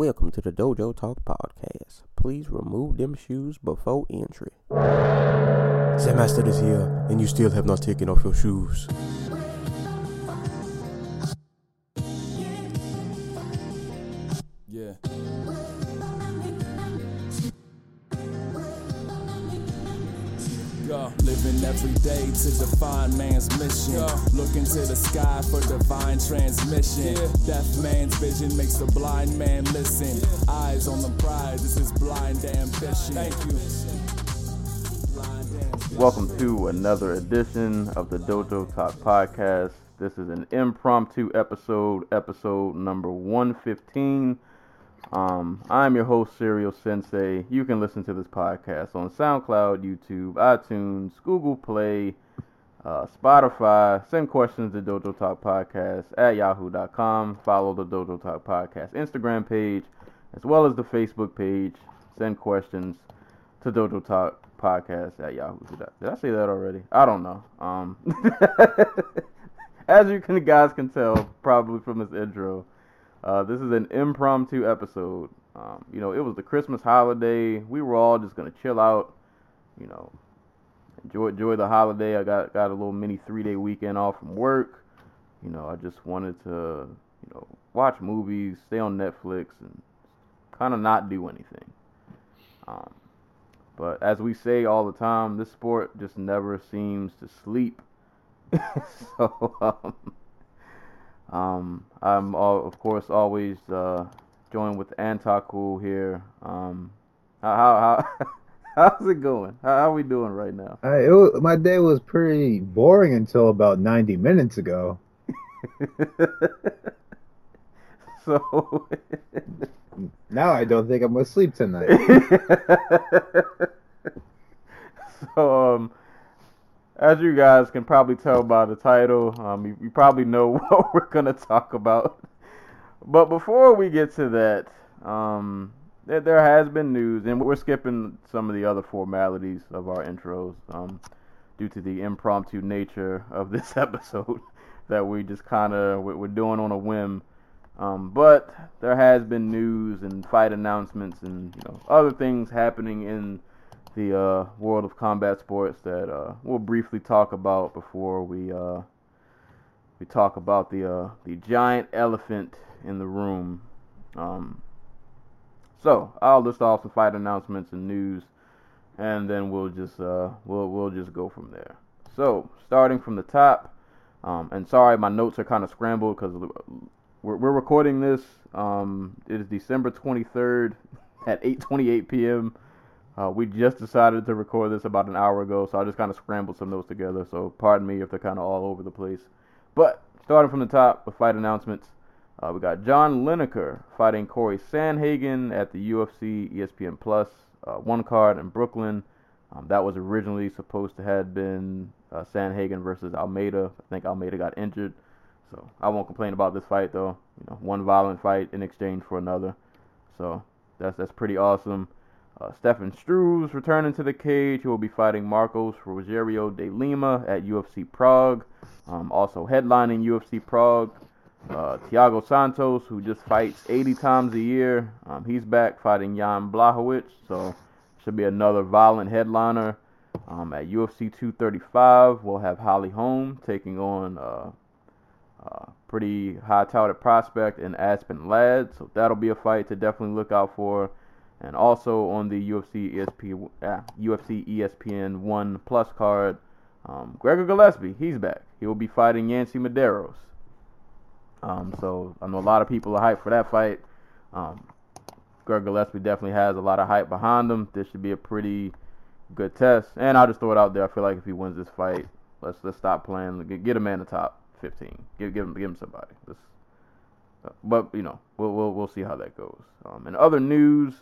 welcome to the Dojo Talk Podcast. Please remove them shoes before entry. Zen Master is here, and you still have not taken off your shoes. Yeah. Living every day to define man's mission. Looking to the sky for divine transmission. Deaf man's vision makes the blind man listen. Eyes on the prize, this is blind ambition. Thank you. Welcome to another edition of the Dojo Talk Podcast. This is an impromptu episode number 115. I'm your host, Serial Sensei. You can listen to this podcast on SoundCloud, YouTube, iTunes, Google Play, Spotify. Send questions to Dojo Talk Podcast at yahoo.com. Follow the Dojo Talk Podcast Instagram page, as well as the Facebook page. Send questions to Dojo Talk Podcast at yahoo. Did I say that already? I don't know. As you guys can tell, probably from this intro, this is an impromptu episode. It was the Christmas holiday. We were all just going to chill out, enjoy the holiday. I got a little mini 3-day weekend off from work. I just wanted to, watch movies, stay on Netflix, and kind of not do anything. But as we say all the time, this sport just never seems to sleep. I'm, of course, always joined with Antaku here. How's it going? How are we doing right now? My day was pretty boring until about 90 minutes ago. So now I don't think I'm gonna sleep tonight. So as you guys can probably tell by the title, you probably know what we're going to talk about. But before we get to that, there has been news, and we're skipping some of the other formalities of our intros due to the impromptu nature of this episode that we're doing on a whim. But there has been news and fight announcements and other things happening in the world of combat sports that we'll briefly talk about before we talk about the giant elephant in the room. So I'll list off some fight announcements and news, and then we'll just go from there. So starting from the top, and sorry my notes are kind of scrambled because we're recording this. It is December 23rd at 8:28 p.m. We just decided to record this about an hour ago, so I just kind of scrambled some notes together, so pardon me if they're kind of all over the place. But starting from the top with fight announcements, we got John Lineker fighting Corey Sandhagen at the UFC ESPN Plus one card in Brooklyn. That was originally supposed to have been Sandhagen versus Almeida. I think Almeida got injured, so I won't complain about this fight, though. One violent fight in exchange for another, so that's pretty awesome. Stephan Struve returning to the cage. He will be fighting Marcos Rogério de Lima at UFC Prague. Also headlining UFC Prague, Thiago Santos, who just fights 80 times a year. He's back fighting Jan Blachowicz, so should be another violent headliner. At UFC 235, we'll have Holly Holm taking on pretty high-touted prospect in Aspen Ladd, so that'll be a fight to definitely look out for. And also on the UFC ESPN 1 Plus card, Gregor Gillespie, he's back. He will be fighting Yancy Medeiros. So I know a lot of people are hyped for that fight. Gregor Gillespie definitely has a lot of hype behind him. This should be a pretty good test. And I'll just throw it out there. I feel like if he wins this fight, let's stop playing. Get a man in the top 15. Give him somebody. But we'll see how that goes. In other news.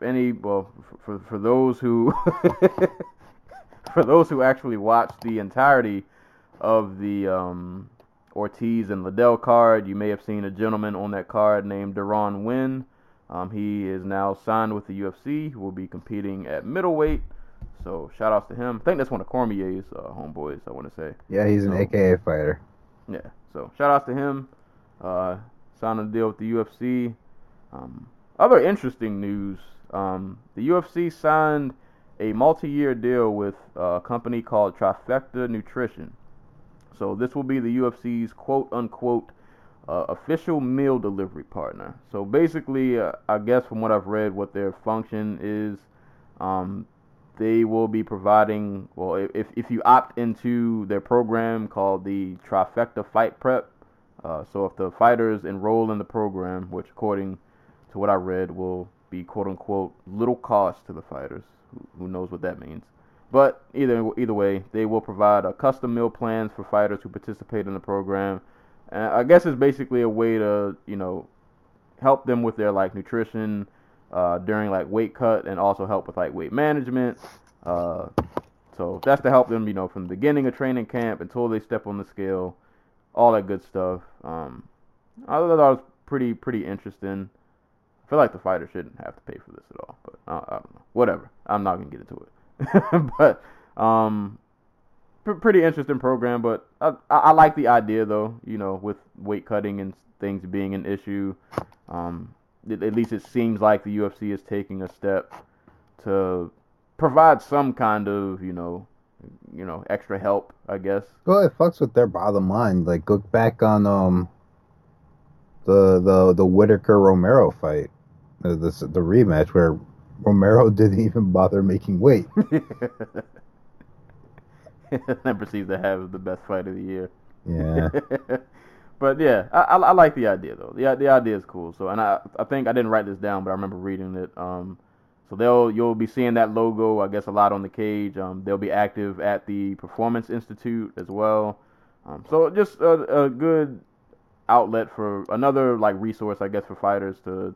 For those who actually watched the entirety of the Ortiz and Liddell card, you may have seen a gentleman on that card named Deron Wynn. He is now signed with the UFC. He will be competing at middleweight. So shout outs to him. I think that's one of Cormier's homeboys, I want to say. Yeah, he's an AKA fighter. Yeah. So shout outs to him. signing a deal with the UFC. Other interesting news, the UFC signed a multi-year deal with a company called Trifecta Nutrition. So this will be the UFC's quote-unquote official meal delivery partner. So basically, I guess from what I've read, what their function is, they will be providing, well, if you opt into their program called the Trifecta Fight Prep, so if the fighters enroll in the program, which according to what I read will be quote-unquote little cost to the fighters, who knows what that means. But either way, they will provide custom meal plans for fighters who participate in the program. And I guess it's basically a way to, help them with their, nutrition during, weight cut, and also help with, weight management. So that's to help them, from the beginning of training camp until they step on the scale, all that good stuff. I thought that was pretty interesting. I feel like the fighter shouldn't have to pay for this at all, but I don't know. Whatever. I'm not going to get into it. But pretty interesting program, but I like the idea, though, with weight cutting and things being an issue. At least it seems like the UFC is taking a step to provide some kind of extra help, I guess. Well, it fucks with their bottom line. Look back on the Whitaker Romero fight, the rematch where Romero didn't even bother making weight. That proceeds to have the best fight of the year. Yeah. But yeah, I like the idea, though. The idea is cool. So, and I think I didn't write this down, but I remember reading it. So you'll be seeing that logo, I guess, a lot on the cage. They'll be active at the Performance Institute as well. So just a good outlet for another resource, I guess, for fighters to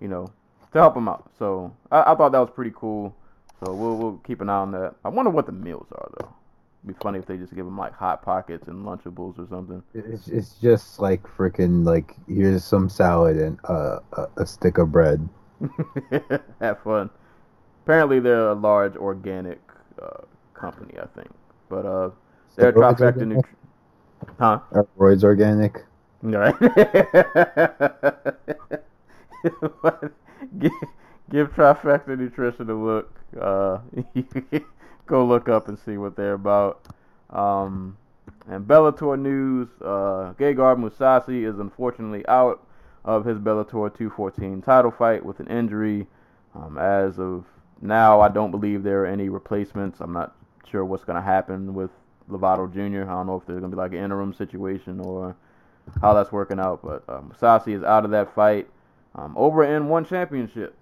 to help them out. So I thought that was pretty cool. So we'll keep an eye on that. I wonder what the meals are, though. It'd be funny if they just give them hot pockets and Lunchables or something. It's just freaking here's some salad and a stick of bread. Have fun. Apparently they're a large organic company, I think. But they're Trifecta Nutrition. Huh? Roids organic. All right. Give Trifecta Nutrition a look. Go look up and see what they're about. And Bellator news, Gegard Mousasi is unfortunately out of his Bellator 214 title fight with an injury. As of now, I don't believe there are any replacements. I'm not sure what's going to happen with Lovato Jr. I don't know if there's going to be an interim situation or how that's working out. But Mousasi is out of that fight. Over in One Championship,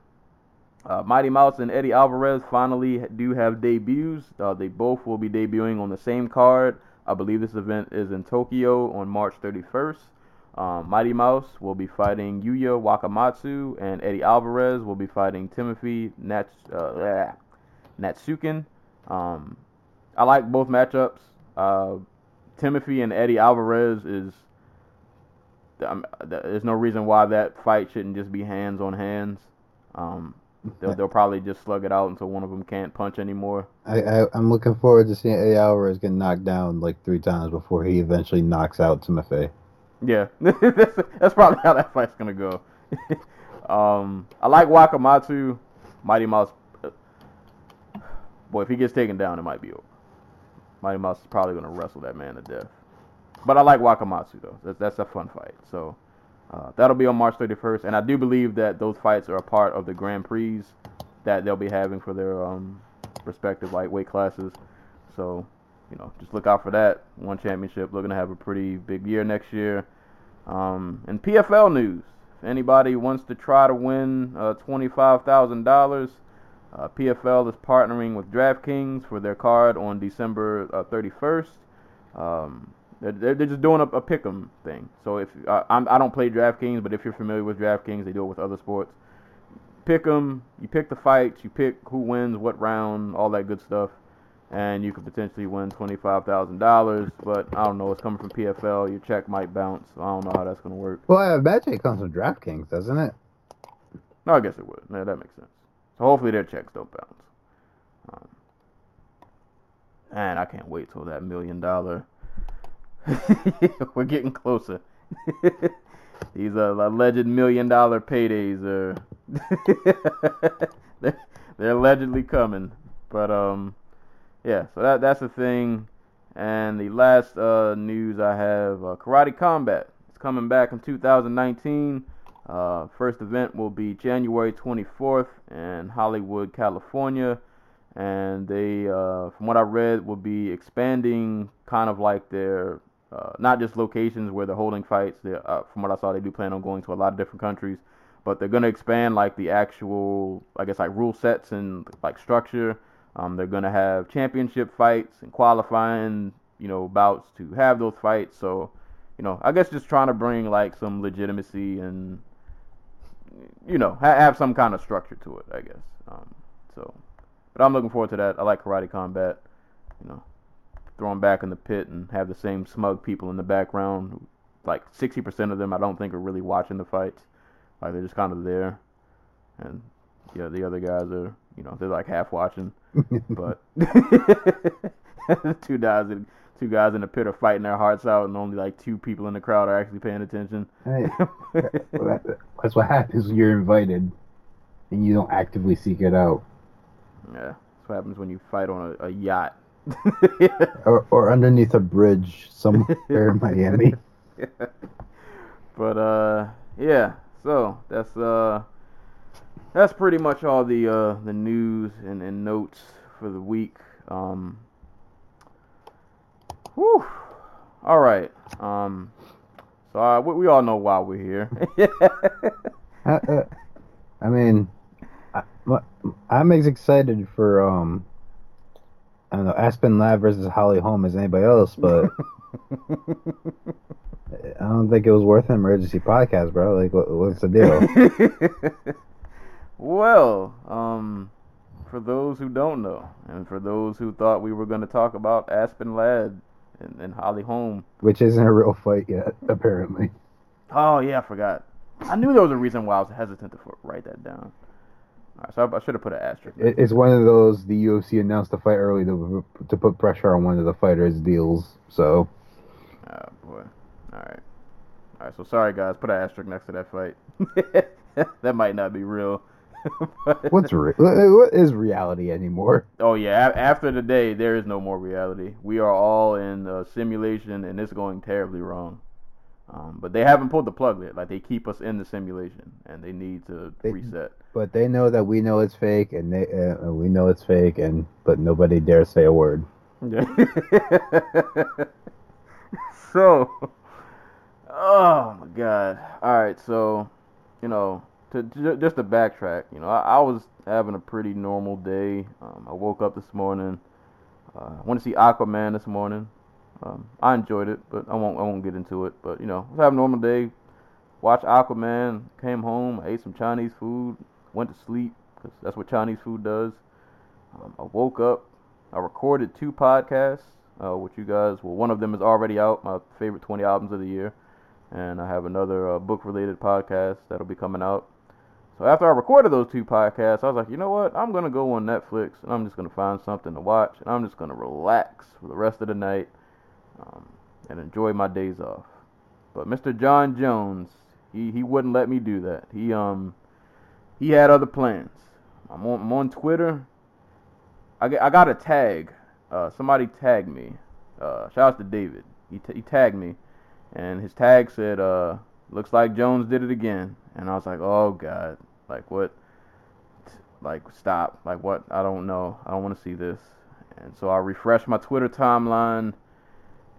Mighty Mouse and Eddie Alvarez finally do have debuts. They both will be debuting on the same card. I believe this event is in Tokyo on March 31st. Mighty Mouse will be fighting Yuya Wakamatsu, and Eddie Alvarez will be fighting Timothy Natsuki. I like both matchups. Timothy and Eddie Alvarez is... there's no reason why that fight shouldn't just be hands on hands. They'll probably just slug it out until one of them can't punch anymore. I'm looking forward to seeing Eddie Alvarez get knocked down 3 times before he eventually knocks out Timofey. Yeah, that's probably how that fight's gonna go. I like Wakamatsu. Mighty Mouse. Boy, if he gets taken down, it might be over. Mighty Mouse is probably gonna wrestle that man to death. But I like Wakamatsu, though. That's a fun fight. So that'll be on March 31st. And I do believe that those fights are a part of the Grand Prix that they'll be having for their respective weight classes. So, just look out for that. One Championship looking to have a pretty big year next year. And PFL news. If anybody wants to try to win $25,000, PFL is partnering with DraftKings for their card on December 31st. They're just doing a pick'em thing. So if I don't play DraftKings, but if you're familiar with DraftKings, they do it with other sports. Pick'em, you pick the fights, you pick who wins, what round, all that good stuff, and you could potentially win $25,000. But I don't know, it's coming from PFL. Your check might bounce. So I don't know how that's gonna work. Well, I bet it comes from DraftKings, doesn't it? No, I guess it would. Yeah, that makes sense. So hopefully their checks don't bounce. And I can't wait till that $1 million. We're getting closer. These alleged $1 million paydays are they're allegedly coming. But yeah, so that's the thing. And the last news I have, Karate Combat. It's coming back in 2019. First event will be January 24th in Hollywood, California. And they, from what I read, will be expanding kind of like their, not just locations where they're holding fights. They're, from what I saw, they do plan on going to a lot of different countries. But they're going to expand like the actual, I guess, like rule sets and like structure. They're going to have championship fights and qualifying, you know, bouts to have those fights. So, you know, I guess just trying to bring like some legitimacy and, you know, have some kind of structure to it, I guess. So, but I'm looking forward to that. I like Karate Combat, you know, throw them back in the pit and have the same smug people in the background. Like 60% of them, I don't think are really watching the fights. Like they're just kind of there. And yeah, the other guys are, you know, they're like half watching. But two guys in the pit are fighting their hearts out, and only like two people in the crowd are actually paying attention. Hey, that's what happens when you're invited and you don't actively seek it out. Yeah, that's what happens when you fight on a yacht or underneath a bridge somewhere in Miami. Yeah. But yeah, so that's pretty much all the news and notes for the week. Whew. All right. So we all know why we're here. I mean, I'm as excited for I don't know, Aspen Ladd versus Holly Holm as anybody else, but I don't think it was worth an emergency podcast, bro. Like, what's the deal? Well, for those who don't know, and for those who thought we were going to talk about Aspen Ladd and Holly Holm, which isn't a real fight yet, apparently. Oh yeah, I forgot. I knew there was a reason why I was hesitant to write that down. All right, so I should have put an asterisk. It's one of those the UFC announced the fight early to put pressure on one of the fighters' deals. So. Oh boy. All right. So sorry guys, put an asterisk next to that fight. That might not be real. What is reality anymore? Oh yeah, after today there is no more reality. We are all in a simulation and it's going terribly wrong. But they haven't pulled the plug yet. Like they keep us in the simulation and they need to reset. But they know that we know it's fake and they we know it's fake and but nobody dare say a word. So, oh my God. All right, so you know, just to backtrack, you know, I was having a pretty normal day. I woke up this morning. I went to see Aquaman this morning. I enjoyed it, but I won't get into it. But you know, I was having a normal day. Watched Aquaman. Came home. I ate some Chinese food. Went to sleep because that's what Chinese food does. I woke up. I recorded 2 podcasts. Which you guys, well, one of them is already out. My favorite 20 albums of the year, and I have another book-related podcast that'll be coming out. So after I recorded those 2 podcasts, I was like, you know what? I'm going to go on Netflix, and I'm just going to find something to watch, and I'm just going to relax for the rest of the night and enjoy my days off. But Mr. John Jones, he wouldn't let me do that. He had other plans. I'm on Twitter. I got a tag. Somebody tagged me. Shout out to David. He tagged me, and his tag said, looks like Jones did it again. And I was like, oh, God. Like, what? Like, stop. Like, what? I don't know. I don't want to see this. And so I refreshed my Twitter timeline,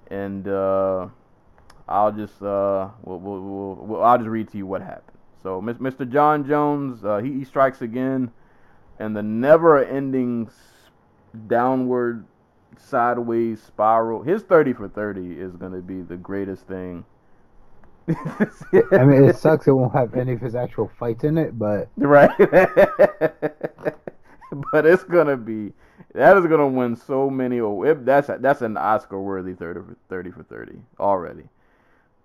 and I'll just I'll just read to you what happened. So Mr. John Jones, he strikes again, and the never-ending downward sideways spiral. His 30 for 30 is going to be the greatest thing. I mean, it sucks it won't have any of his actual fights in it, but right. But it's going to be, that is going to win so many. That's an Oscar-worthy 30 for 30 already.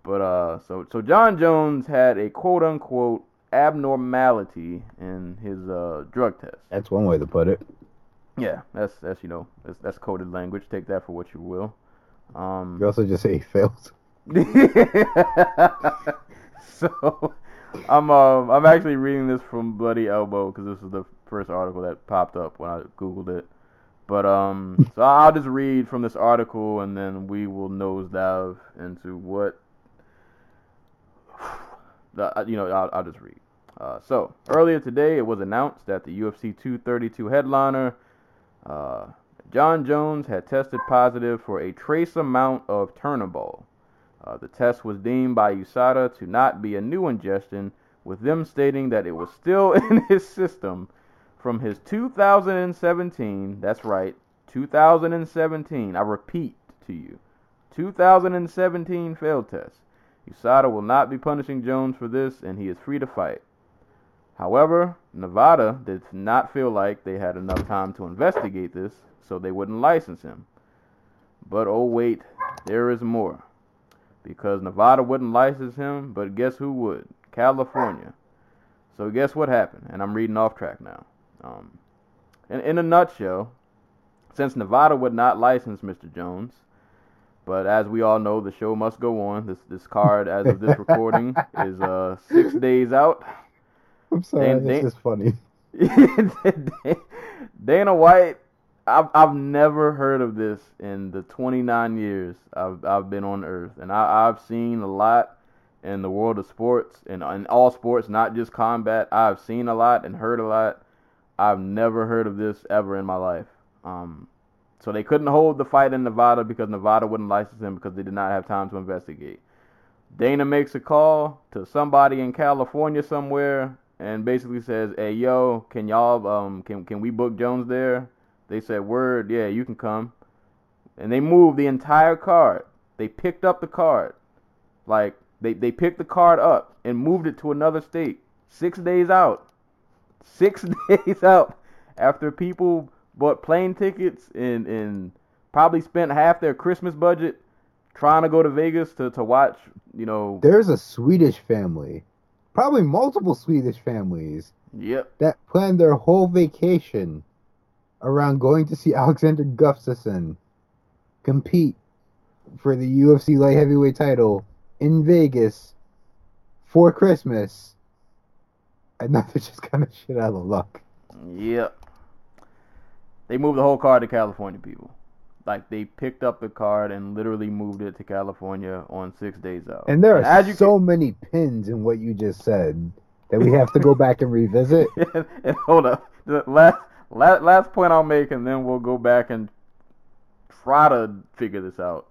But so John Jones had a quote-unquote abnormality in his drug test. That's one way to put it. Yeah, that's you know, that's coded language. Take that for what you will. You also just say he failed. So I'm actually reading this from Bloody Elbow because this is the first article that popped up when I Googled it. But so I'll just read from this article, and then we will nose dive into what I'll just read. So earlier today, it was announced that the UFC 232 headliner John Jones had tested positive for a trace amount of turinabol. The test was deemed by USADA to not be a new ingestion, with them stating that it was still in his system from his 2017, that's right, 2017, I repeat to you, 2017 failed test. USADA will not be punishing Jones for this, and he is free to fight. However, Nevada did not feel like they had enough time to investigate this, so they wouldn't license him. But oh wait, there is more. Because Nevada wouldn't license him, but guess who would? California. So guess what happened? And I'm reading off track now. In a nutshell, since Nevada would not license Mr. Jones, but as we all know, the show must go on. This card, as of this recording, is 6 days out. I'm sorry, this is funny. Dana White, I've never heard of this in the 29 years I've been on Earth. And I've seen a lot in the world of sports, and in all sports, not just combat. I've seen a lot and heard a lot. I've never heard of this ever in my life. So they couldn't hold the fight in Nevada because Nevada wouldn't license him because they did not have time to investigate. Dana makes a call to somebody in California somewhere and basically says, "Hey, yo, can y'all can we book Jones there?" They said, "Word, yeah, you can come." And they moved the entire card. They picked up the card. Like, they picked the card up and moved it to another state. 6 days out. 6 days out after people bought plane tickets and probably spent half their Christmas budget trying to go to Vegas to watch, There's a Swedish family, probably multiple Swedish families, yep, that planned their whole vacation around going to see Alexander Gustafsson compete for the UFC light heavyweight title in Vegas for Christmas. And now they're just kind of shit out of luck. Yep. They moved the whole card to California, people. Like, they picked up the card and literally moved it to California on 6 days out. And there are so many pins in what you just said that we have to go back and revisit. And hold up. The last point I'll make, and then we'll go back and try to figure this out.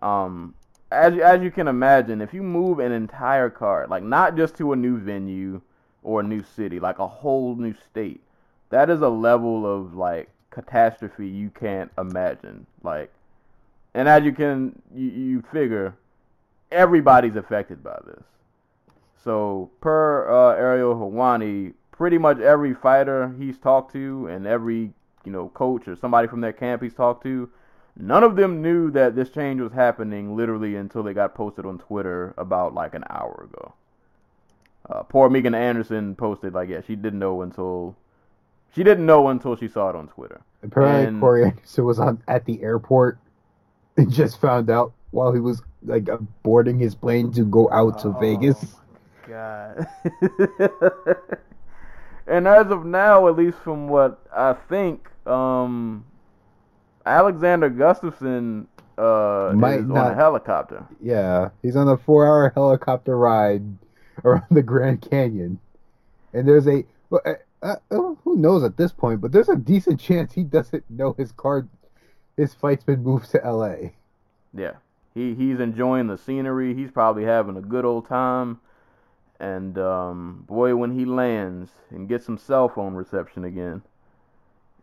As you can imagine, if you move an entire card, like, not just to a new venue or a new city, like a whole new state, that is a level of, like, catastrophe you can't imagine. Like, and as you figure, everybody's affected by this. So, per Ariel Helwani, pretty much every fighter he's talked to and every, coach or somebody from their camp he's talked to, none of them knew that this change was happening literally until they got posted on Twitter about, like, an hour ago. Poor Megan Anderson posted, like, yeah, she didn't know until she saw it on Twitter. Apparently, Corey Anderson was at the airport and just found out while he was, like, boarding his plane to go out to Vegas. Oh, my God. And as of now, at least from what I think, Alexander Gustafsson is on a helicopter. Yeah, he's on a 4-hour helicopter ride around the Grand Canyon. And there's a... who knows at this point, but there's a decent chance he doesn't know his flight's been moved to LA. Yeah. He's enjoying the scenery. He's probably having a good old time. And boy, when he lands and gets some cell phone reception again,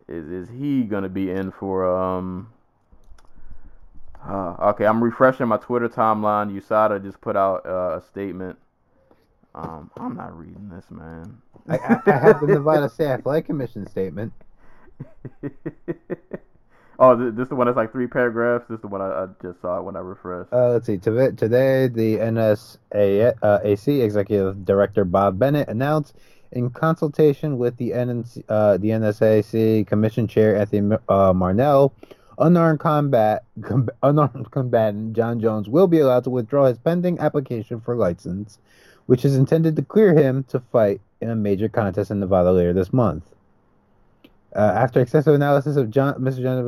is he gonna be in for okay, I'm refreshing my Twitter timeline. USADA just put out a statement. I'm not reading this, man. I have the Nevada State Athletic Commission statement. Oh, this is the one that's like three paragraphs? This is the one I just saw when I refreshed. Let's see. Today, the NSAAC Executive Director Bob Bennett announced, in consultation with the NSAAC Commission Chair Anthony Marnell, unarmed combatant John Jones will be allowed to withdraw his pending application for license which is intended to clear him to fight in a major contest in Nevada later this month. After extensive analysis of Mr. Johnson,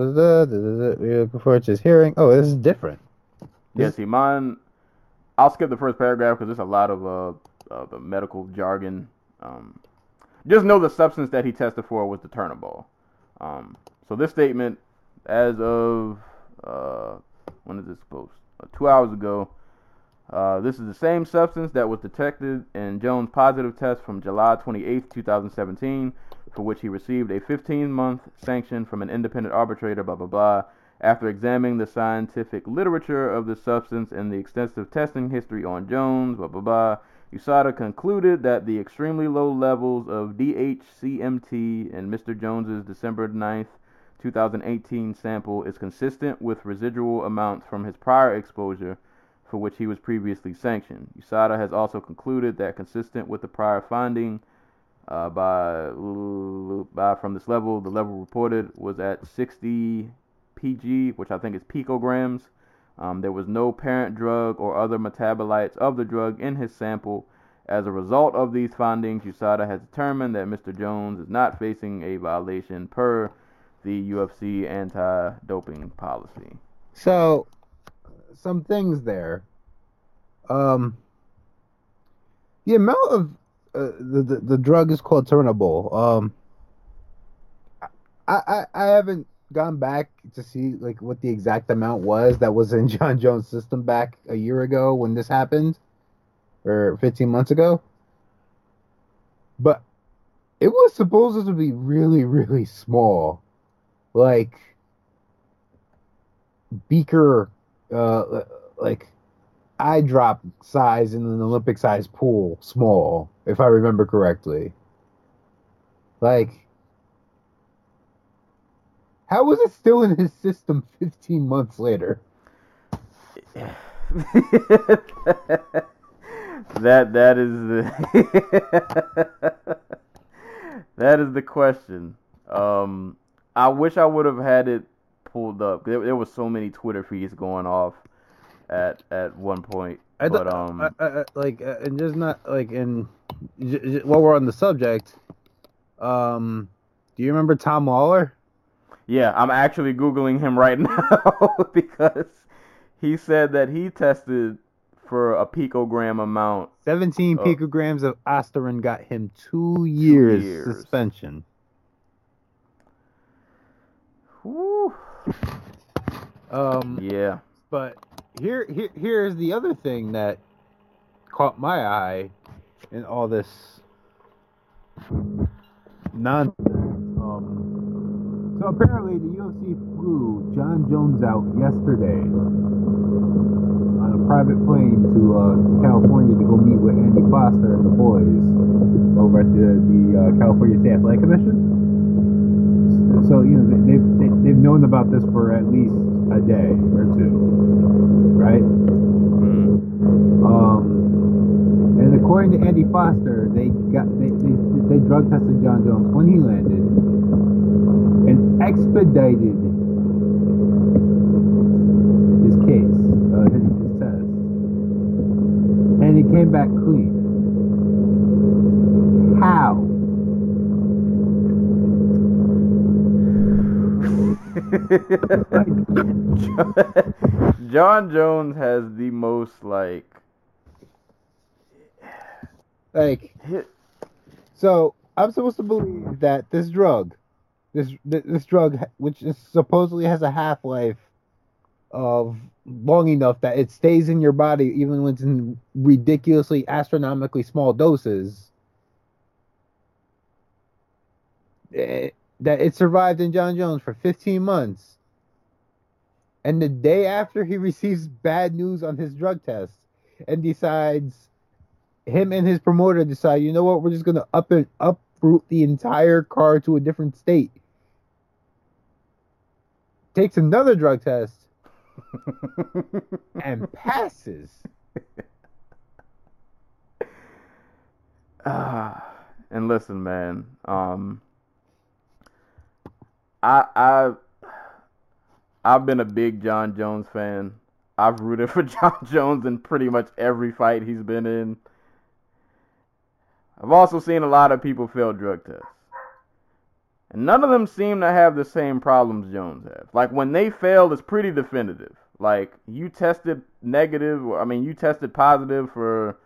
we look forward to his hearing. Oh, this is different. Yes, yeah, Iman. I'll skip the first paragraph because there's a lot of the medical jargon. Just know the substance that he tested for was the turinabol. So this statement, as of when is this post? 2 hours ago. This is the same substance that was detected in Jones' positive test from July 28, 2017, for which he received a 15-month sanction from an independent arbitrator, blah, blah, blah, after examining the scientific literature of the substance and the extensive testing history on Jones, blah, blah, blah. USADA concluded that the extremely low levels of DHCMT in Mr. Jones' December 9, 2018 sample is consistent with residual amounts from his prior exposure, for which he was previously sanctioned. USADA has also concluded that consistent with the prior finding from this level, the level reported was at 60 PG, which I think is picograms. There was no parent drug or other metabolites of the drug in his sample. As a result of these findings, USADA has determined that Mr. Jones is not facing a violation per the UFC anti-doping policy. So, some things there. The amount of the drug is called turinabol. I haven't gone back to see like what the exact amount was that was in John Jones' system back a year ago when this happened, or 15 months ago. But it was supposed to be really, really small, like beaker, like eye drop size in an Olympic size pool, small, if I remember correctly. Like, how was it still in his system 15 months later? that is the that is the question. I wish I would have had it pulled up. There were so many Twitter feeds going off at one point. While we're on the subject, do you remember Tom Lawler? Yeah, I'm actually Googling him right now because he said that he tested for a picogram amount. 17 picograms of Asterin got him 2 years suspension. Woo. Yeah. But here's the other thing that caught my eye in all this nonsense. So apparently the UFC flew John Jones out yesterday on a private plane to California to go meet with Andy Foster and the boys over at the California State Athletic Commission. So, you know, they've known about this for at least a day or two, right? And according to Andy Foster, they drug tested John Jones when he landed and expedited his case, his test, and he came back clean. How? John Jones has the most like hit. So I'm supposed to believe that this drug, which is supposedly has a half-life of long enough that it stays in your body even when it's in ridiculously astronomically small doses, that it survived in John Jones for 15 months. And the day after he receives bad news on his drug test and decides, him and his promoter decide, you know what, we're just going to uproot the entire car to a different state. Takes another drug test and passes. And listen, man, I've been a big John Jones fan. I've rooted for John Jones in pretty much every fight he's been in. I've also seen a lot of people fail drug tests. And none of them seem to have the same problems Jones has. Like, when they fail, it's pretty definitive. Like, you tested negative, you tested positive for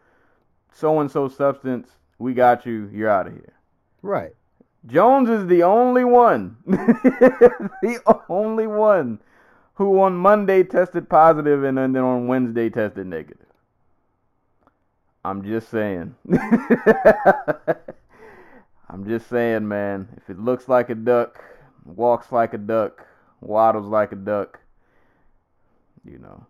so-and-so substance. We got you. You're out of here. Right. Jones is the only one, who on Monday tested positive and then on Wednesday tested negative. I'm just saying. Man. If it looks like a duck, walks like a duck, waddles like a duck, you know.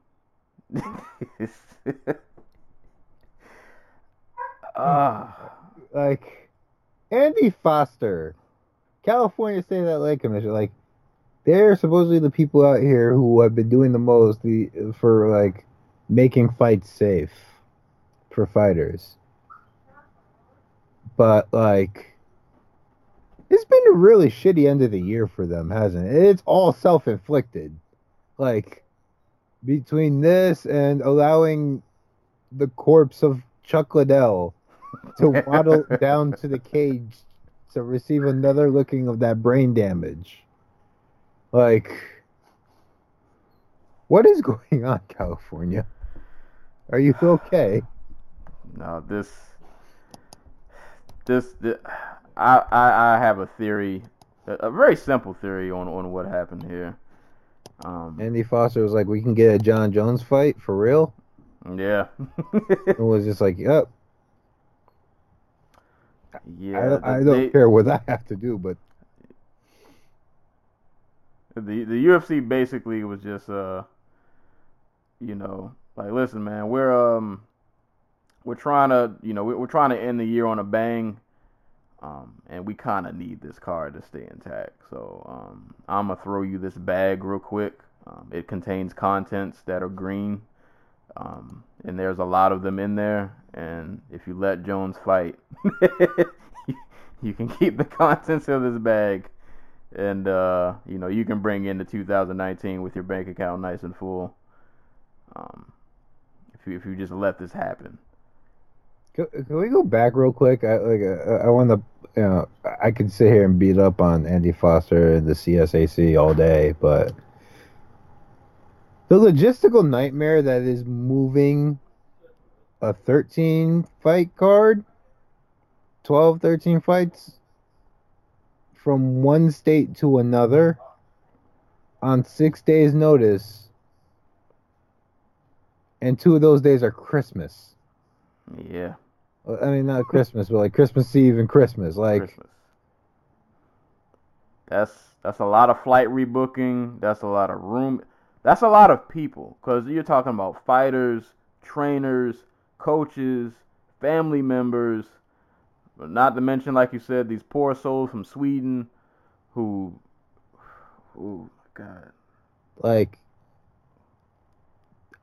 Like, Andy Foster, California State Athletic Commission, like, they're supposedly the people out here who have been doing the most for, like, making fights safe for fighters. But, like, it's been a really shitty end of the year for them, hasn't it? It's all self-inflicted. Like, between this and allowing the corpse of Chuck Liddell to waddle down to the cage to receive another looking of that brain damage. Like, what is going on, California? Are you okay? No, I have a theory, a very simple theory on what happened here. Andy Foster was like, we can get a John Jones fight, for real? Yeah. It was just like, yep. Yeah, I don't care what I have to do, but the UFC basically was just like, listen, man, we're trying to we're trying to end the year on a bang, and we kind of need this card to stay intact. So I'm gonna throw you this bag real quick. It contains contents that are green, and there's a lot of them in there. And if you let Jones fight, you can keep the contents of this bag. And, you can bring in the 2019 with your bank account nice and full. If you just let this happen. Can we go back real quick? I want to, I could sit here and beat up on Andy Foster and the CSAC all day, but the logistical nightmare that is moving a 13 fight card, 12, 13 fights from one state to another on 6 days' notice, and two of those days are Christmas. Yeah. I mean, not Christmas, but like Christmas Eve and Christmas. Like, Christmas. That's a lot of flight rebooking. That's a lot of room. That's a lot of people, because you're talking about fighters, trainers, coaches, family members, not to mention, like you said, these poor souls from Sweden who, oh my God, like,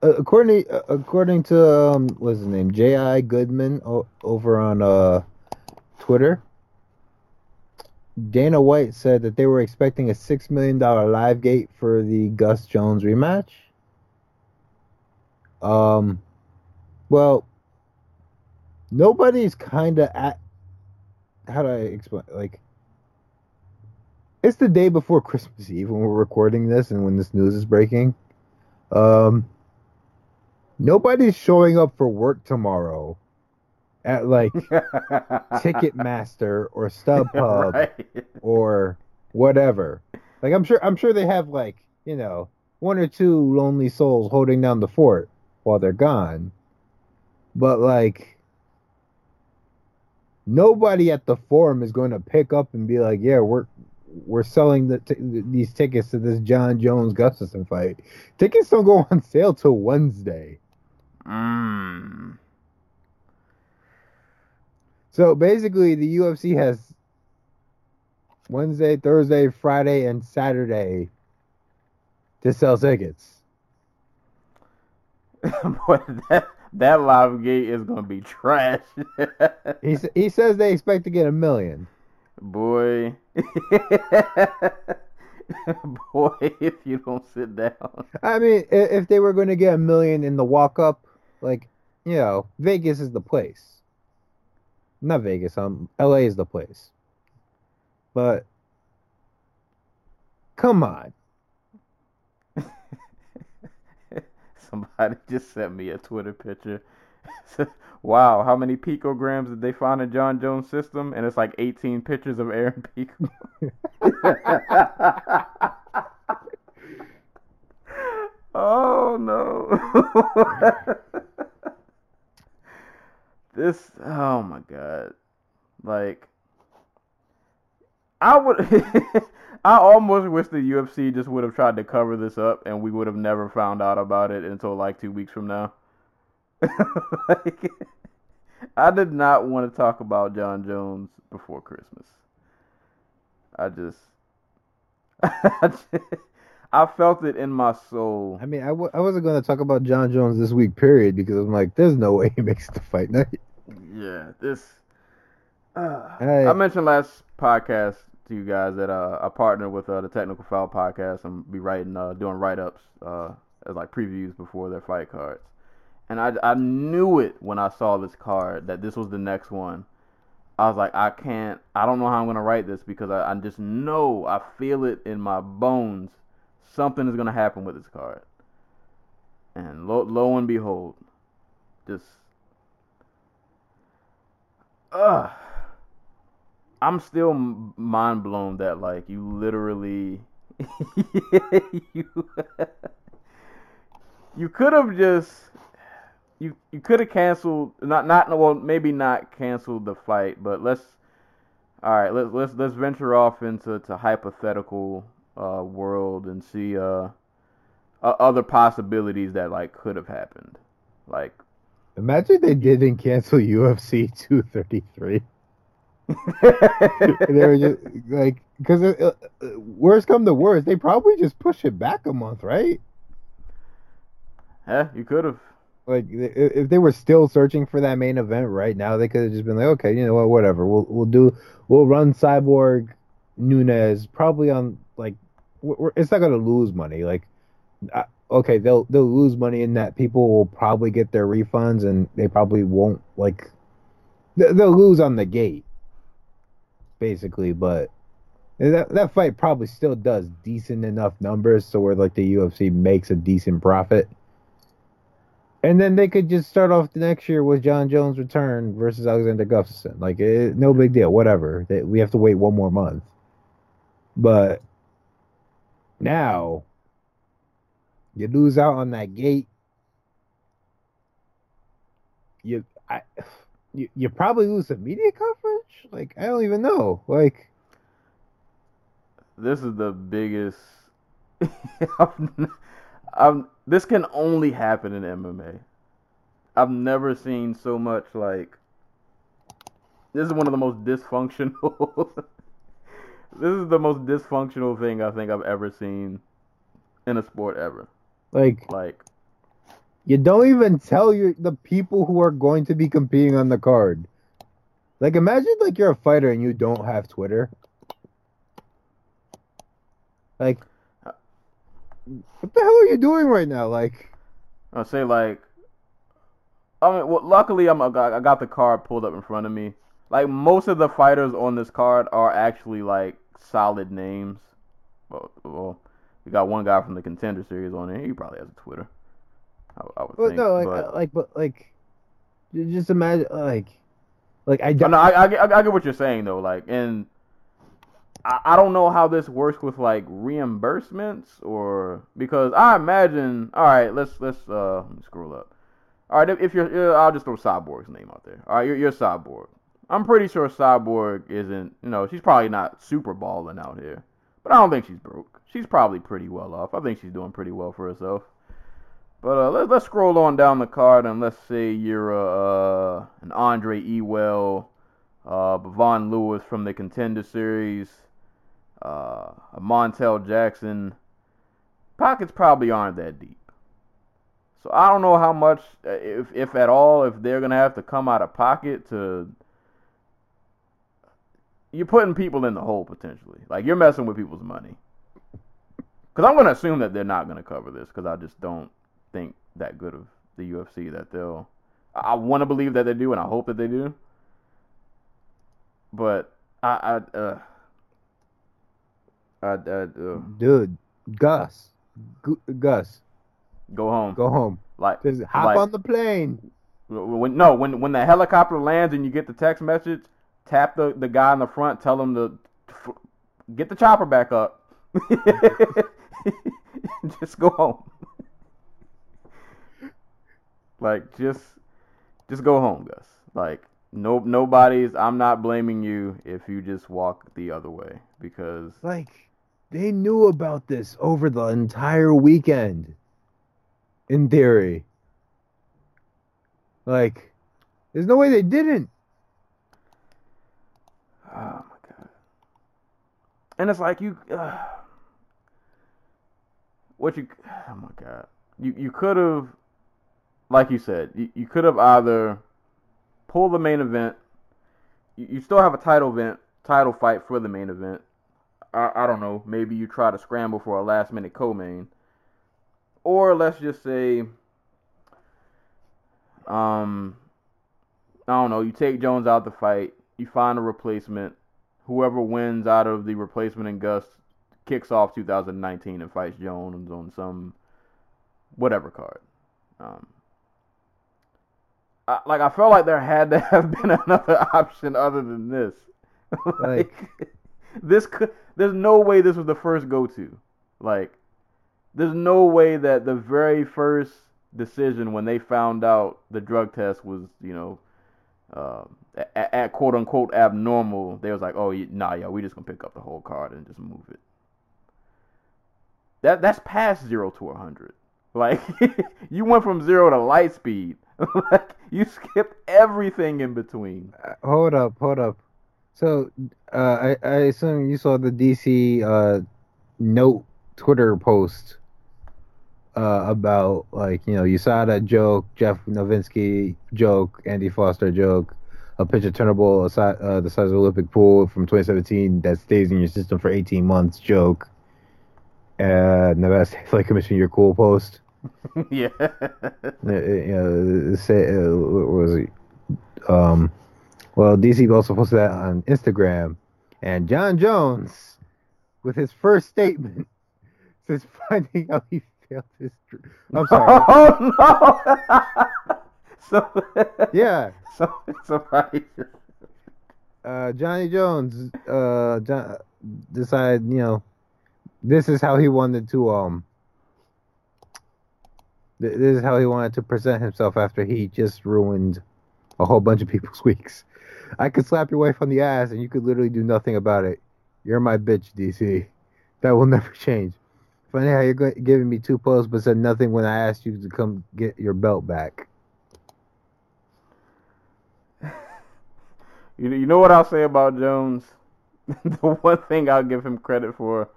according to what's his name, J.I. Goodman over on Twitter, Dana White said that they were expecting a $6 million live gate for the Gus Jones rematch. Well, nobody's kind of at... How do I explain? Like, it's the day before Christmas Eve when we're recording this and when this news is breaking. Nobody's showing up for work tomorrow at, like, Ticketmaster or StubHub right. or whatever. Like, I'm sure they have, like, one or two lonely souls holding down the fort while they're gone. But, like, nobody at the forum is going to pick up and be like, yeah, we're selling these tickets to this John Jones-Gustafsson fight. Tickets don't go on sale till Wednesday. So, basically, the UFC has Wednesday, Thursday, Friday, and Saturday to sell tickets. Boy, that live gate is gonna be trash. He says they expect to get 1 million. Boy, boy, if you don't sit down. I mean, if they were going to get 1 million in the walk up, like Vegas is the place. Not Vegas. LA is the place. But come on. Somebody just sent me a Twitter picture. Wow, how many picograms did they find in John Jones' system? And it's like 18 pictures of Aaron Pico. Oh, no. This, oh, my God. Like, I would, I almost wish the UFC just would have tried to cover this up and we would have never found out about it until like 2 weeks from now. Like, I did not want to talk about John Jones before Christmas. I felt it in my soul. I mean, I wasn't going to talk about John Jones this week, period, because I'm like, there's no way he makes it to fight night. Yeah, this... I mentioned last podcast to you guys that I partner with the Technical Foul podcast and be writing, doing write-ups as like previews before their fight cards. And I knew it when I saw this card that this was the next one. I was like, I don't know how I'm going to write this because I just know, I feel it in my bones. Something is going to happen with this card. And lo and behold, just... I'm still mind blown that, like, you literally... You could have just... You could have canceled, maybe not canceled the fight, but let's venture off into hypothetical world and see other possibilities that like could have happened. Like, imagine they didn't cancel UFC 233. They were just like, because worst come to worst, they probably just push it back a month, right? Yeah, you could have. Like, if they were still searching for that main event right now, they could have just been like, okay, you know what, whatever. We'll run Cyborg, Nunes, probably on, like, it's not going to lose money. Like, okay, they'll lose money in that people will probably get their refunds and they probably won't, like, they'll lose on the gate, basically. But that fight probably still does decent enough numbers so where, like, the UFC makes a decent profit. And then they could just start off the next year with John Jones' return versus Alexander Gustafsson. Like, no big deal, whatever. We have to wait one more month. But now, you lose out on that gate. You probably lose the media coverage? Like, I don't even know. Like, this is the biggest... this can only happen in MMA. I've never seen so much, like... This is one of the most dysfunctional... This is the most dysfunctional thing I think I've ever seen in a sport ever. Like you don't even tell the people who are going to be competing on the card. Like, imagine, like, you're a fighter and you don't have Twitter. Like... What the hell are you doing right now? Like, I'll say, like, I mean, well, luckily I got the card pulled up in front of me. Like, most of the fighters on this card are actually like solid names. Well, we got one guy from the Contender Series on there. He probably has a Twitter. I would think. No, but just imagine, like I don't. No, I get what you're saying though. Like, and. I don't know how this works with like reimbursements or because I imagine. All right, let's let me scroll up. All right, if you're I'll just throw Cyborg's name out there. All right, you're Cyborg. I'm pretty sure Cyborg isn't. You know, she's probably not super balling out here, but I don't think she's broke. She's probably pretty well off. I think she's doing pretty well for herself. But let's scroll on down the card and let's say you're an Andre Ewell, Bavon Lewis from the Contender Series. A Montel Jackson. Pockets probably aren't that deep. So I don't know how much, if at all, if they're going to have to come out of pocket to... You're putting people in the hole, potentially. Like, you're messing with people's money. Because I'm going to assume that they're not going to cover this, because I just don't think that good of the UFC that they'll... I want to believe that they do, and I hope that they do. But dude, Gus, go home. Like, just hop on the plane. When the helicopter lands and you get the text message, tap the guy in the front, tell him to get the chopper back up. Just go home. Like, just go home, Gus. Like, nobody's. I'm not blaming you if you just walk the other way, because like, they knew about this over the entire weekend. In theory. Like, there's no way they didn't. Oh my god. And it's like you. Oh my god. You could have, like you said, you could have either pulled the main event. You still have a title fight for the main event. I don't know. Maybe you try to scramble for a last minute co-main, or let's just say, I don't know. You take Jones out the fight. You find a replacement. Whoever wins out of the replacement and Gus kicks off 2019 and fights Jones on some whatever card. I felt like there had to have been another option other than this. There's no way this was the first go-to. Like, there's no way that the very first decision when they found out the drug test was, at quote-unquote abnormal, they was like, oh, we just gonna pick up the whole card and just move it. That's past 0 to 100. Like, you went from 0 to light speed. Like, you skipped everything in between. Hold up. So, I assume you saw the DC note Twitter post about, USADA joke, Jeff Novitzky joke, Andy Foster joke, a pitch of turnable the size of the Olympic pool from 2017 that stays in your system for 18 months joke. Nevada State Athletic Commission, your cool post. Yeah. What was it? Well, DC also posted that on Instagram. And John Jones, with his first statement, says finding out he failed his... I'm sorry. Oh, no! Yeah. Somebody... Johnny Jones decided, this is how he wanted to... This is how he wanted to present himself after he just ruined a whole bunch of people's weeks. I could slap your wife on the ass and you could literally do nothing about it. You're my bitch, DC. That will never change. Funny how you're giving me two posts but said nothing when I asked you to come get your belt back. You know what I'll say about Jones? The one thing I'll give him credit for.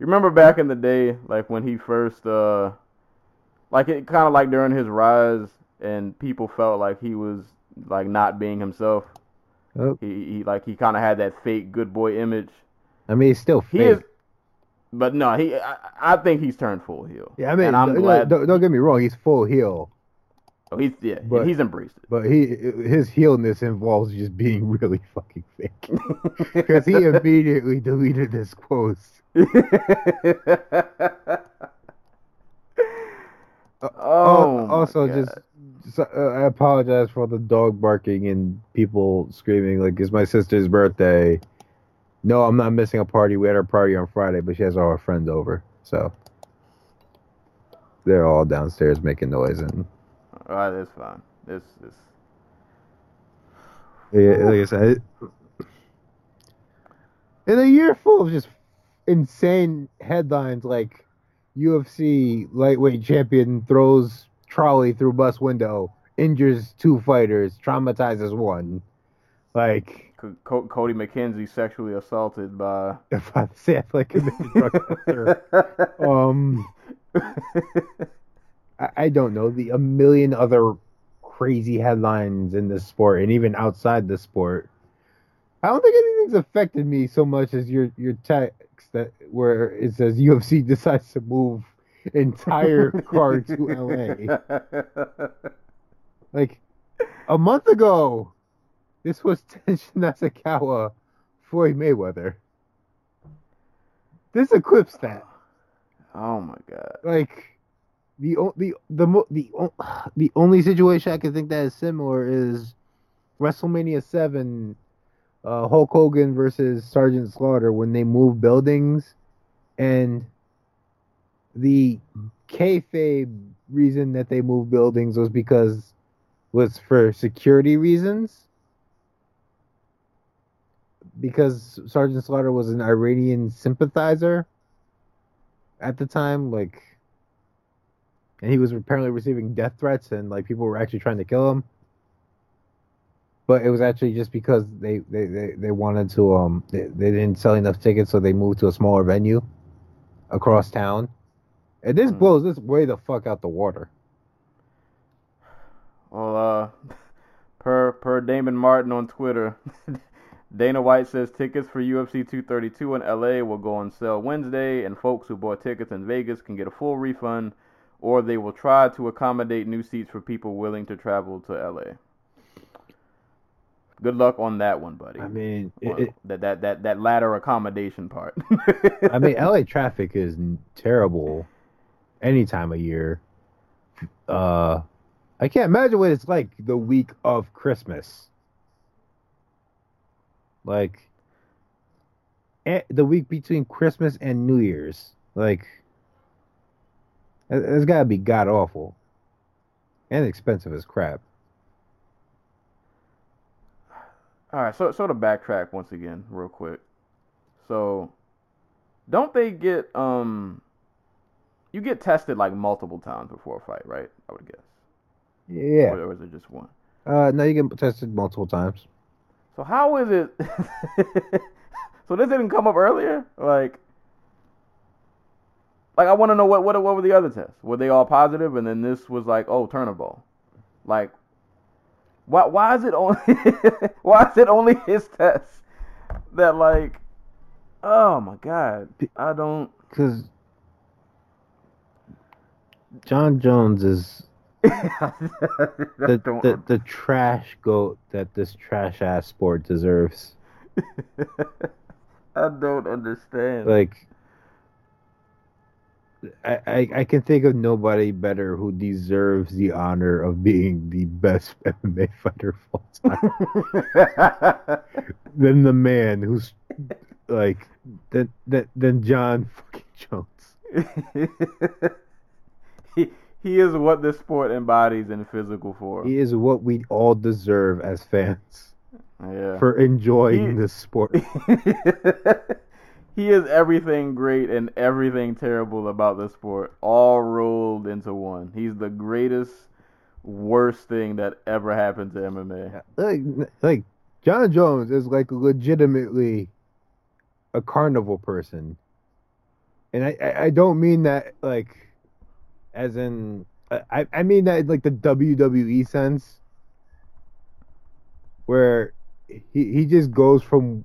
You remember back in the day, like when he first, it kind of like during his rise, and people felt like he was like not being himself. Oh. He kind of had that fake good boy image. I mean, he's still fake. He is, but no, I think he's turned full heel. Yeah, I mean, and I'm glad. Don't get me wrong, he's full heel. Oh, he's embraced it. But his heelness involves just being really fucking fake. Because he immediately deleted his post. I apologize for the dog barking and people screaming. Like, it's my sister's birthday. No, I'm not missing a party. We had our party on Friday, but she has all her friends over. So they're all downstairs making noise. And all right, that's fine. This. Yeah, like I said, in a year full of just insane headlines like UFC lightweight champion throws trolley through bus window, injures two fighters, traumatizes one. Like Cody McKenzie sexually assaulted by the athletic commission. I don't know, a million other crazy headlines in this sport and even outside the sport. I don't think anything's affected me so much as your text that where it says UFC decides to move entire card to LA. Like a month ago, This was Tenshin Asakawa, Floyd Mayweather. This eclipsed that. Oh my god! Like the only situation I can think that is similar is WrestleMania 7, Hulk Hogan versus Sergeant Slaughter, when they moved buildings, and the kayfabe reason that they moved buildings was for security reasons, because Sergeant Slaughter was an Iranian sympathizer at the time, like, and he was apparently receiving death threats, and like people were actually trying to kill him, but it was actually just because they wanted to they didn't sell enough tickets, so they moved to a smaller venue across town. And this blows this way the fuck out the water. Well, per Damon Martin on Twitter, Dana White says tickets for UFC 232 in LA will go on sale Wednesday, and folks who bought tickets in Vegas can get a full refund, or they will try to accommodate new seats for people willing to travel to LA. Good luck on that one, buddy. I mean, that latter accommodation part. I mean, LA traffic is terrible any time of year. I can't imagine what it's like the week of Christmas. Like, the week between Christmas and New Year's. Like, it's gotta be god-awful. And expensive as crap. Alright, so to backtrack once again, real quick. So, don't they get, you get tested, like, multiple times before a fight, right? I would guess. Yeah. Or is it just one? No, you get tested multiple times. So how is it... So this didn't come up earlier? Like I want to know what were the other tests? Were they all positive? And then this was like, oh, turinabol. Like, why is it only... why is it only his test that, like... Oh, my God. I don't... Because John Jones is... the trash goat that this trash ass sport deserves. I don't understand. Like, I can think of nobody better who deserves the honor of being the best MMA fighter of all time than the man who's like than John fucking Jones. He is what this sport embodies in physical form. He is what we all deserve as fans. Yeah. For enjoying this sport. He is everything great and everything terrible about this sport, all rolled into one. He's the greatest, worst thing that ever happened to MMA. Like John Jones is like legitimately a carnival person. And I don't mean that like... As in, I mean that in like the WWE sense, where he just goes from,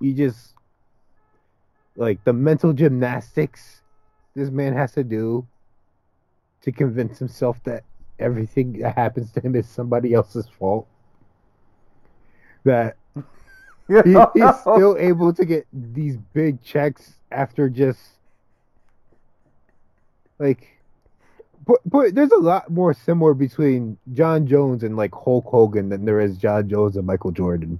he just, like the mental gymnastics this man has to do to convince himself that everything that happens to him is somebody else's fault. That he's still able to get these big checks after just... Like, but there's a lot more similar between John Jones and, like, Hulk Hogan than there is John Jones and Michael Jordan.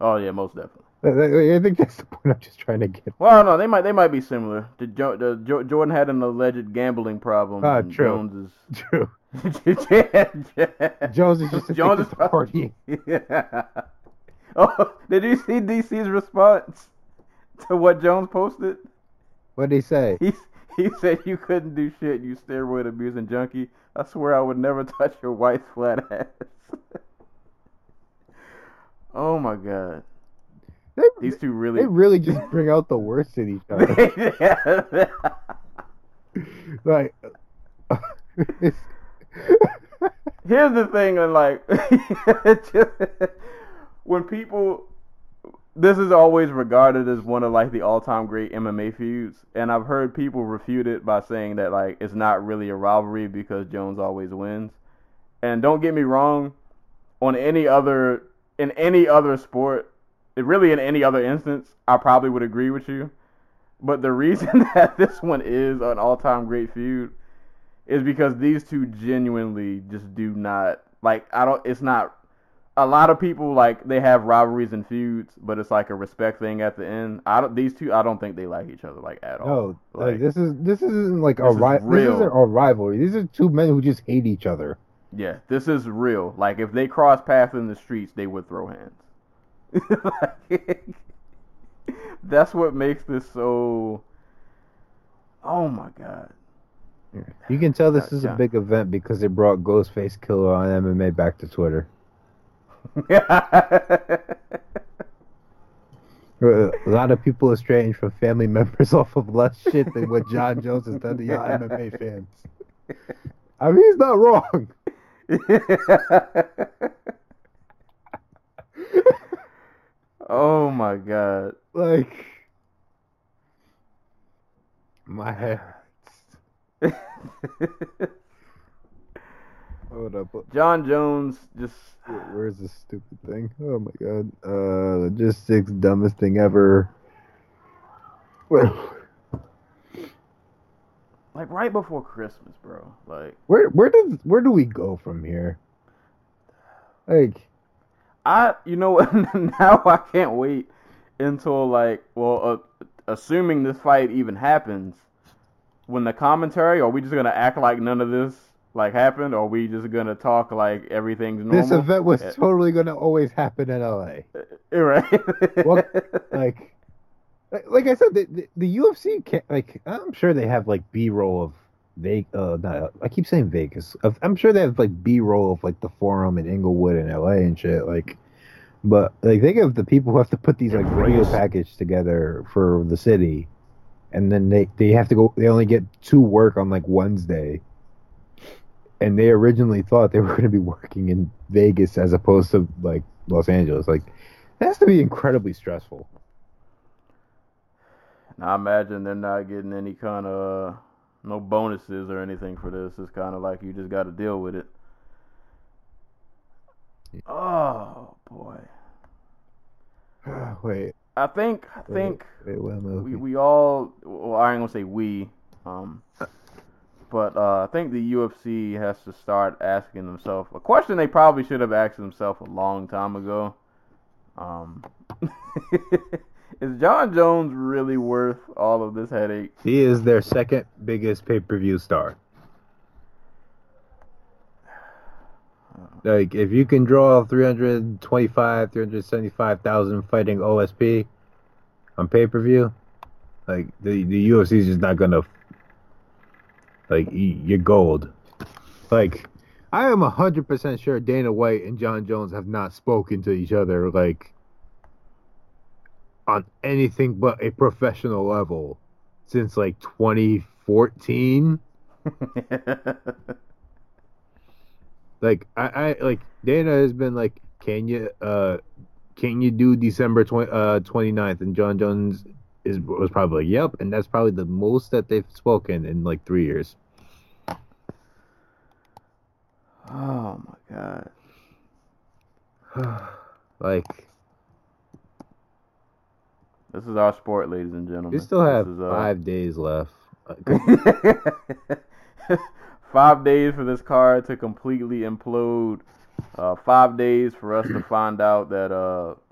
Oh, yeah, most definitely. I think that's the point I'm just trying to get. Well, no, they might be similar. Jordan had an alleged gambling problem. True. Jones is... True. Jones is just a party. Yeah. Oh, did you see DC's response to what Jones posted? What did he say? He said you couldn't do shit, you steroid abusing junkie. I swear I would never touch your wife's flat ass. Oh my god. These two really... They really just bring out the worst in each other. Like... Here's the thing, like... when people... This is always regarded as one of, like, the all-time great MMA feuds, and I've heard people refute it by saying that, like, it's not really a rivalry because Jones always wins. And don't get me wrong, on in any other sport, really in any other instance, I probably would agree with you. But the reason that this one is an all-time great feud is because these two genuinely just do not, like, I don't, it's not, a lot of people, like, they have rivalries and feuds, but it's like a respect thing at the end. These two, I don't think they like each other, like, at all. No, like this isn't a rivalry. These are two men who just hate each other. Yeah, this is real. Like, if they cross paths in the streets, they would throw hands. Like, that's what makes this so... Oh, my God. You can tell this is a big event because they brought Ghostface Killer on MMA back to Twitter. A lot of people estranged from family members off of less shit than what John Jones has done to y'all MMA fans. I mean, he's not wrong. Oh, my God. Like, my head hurts. Hold up. John Jones just... Where's this stupid thing? Oh, my God. Logistics, dumbest thing ever. Like, right before Christmas, bro. Like, where do we go from here? Like... You know what, now I can't wait until, like, well, assuming this fight even happens, when the commentary, are we just going to act like none of this, like, happened? Or are we just going to talk like everything's normal? This event was totally going to always happen in L.A. Right. Well, like I said, the UFC can't, like, I'm sure they have, like, B-roll of Vegas, I keep saying Vegas. I'm sure they have, like, B-roll of, like, the Forum in Inglewood and LA and shit, like, but, like, think of the people who have to put these, like, radio package together for the city, and then they have to go, they only get to work on, like, Wednesday, and they originally thought they were going to be working in Vegas as opposed to, like, Los Angeles. Like, that has to be incredibly stressful. Now, I imagine they're not getting any kind of... no bonuses or anything for this. It's kind of like you just got to deal with it. Yeah. Oh, boy. Wait. I think we all... Well, I ain't going to say we. But I think the UFC has to start asking themselves... a question they probably should have asked themselves a long time ago. Is John Jones really worth all of this headache? He is their second biggest pay-per-view star. Like, if you can draw 375,000 fighting OSP on pay-per-view, like, the UFC is just not gonna, like, you're gold. Like, I am 100% sure Dana White and John Jones have not spoken to each other, like, on anything but a professional level since, like, 2014. Like, I like, Dana has been like, can you do December 29th? And John Jones was probably like, yep, and that's probably the most that they've spoken in, like, 3 years. Oh, my God. Like... this is our sport, ladies and gentlemen. We still have 5 days left. 5 days for this card to completely implode. 5 days for us to find out that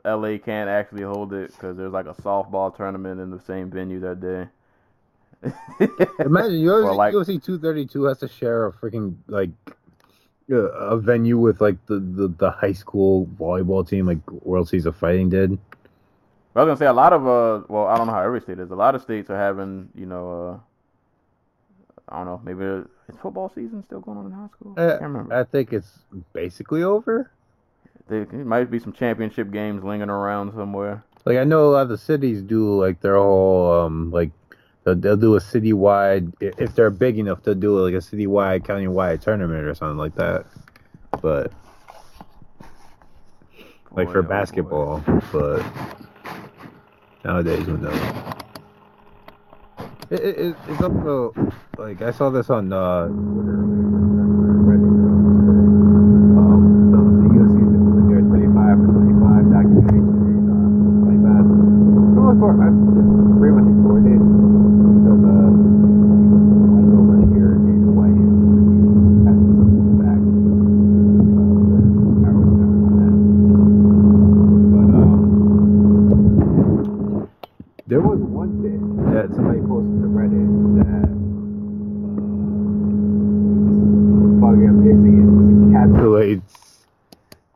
LA can't actually hold it because there's, like, a softball tournament in the same venue that day. Imagine UFC 232 has to share a freaking, like, a venue with, like, the high school volleyball team, like World Series of Fighting did. I was going to say, a lot of, I don't know how every state is. A lot of states are having, you know, I don't know, maybe is football season still going on in high school? I can't remember. I think it's basically over. There might be some championship games lingering around somewhere. Like, I know a lot of the cities do, like, their whole, like, they'll do a citywide, if they're big enough, they'll do, like, a citywide, countywide tournament or something like that. But, like, for basketball, but... nowadays, with those, it's also, like, I saw this on Twitter. So the UFC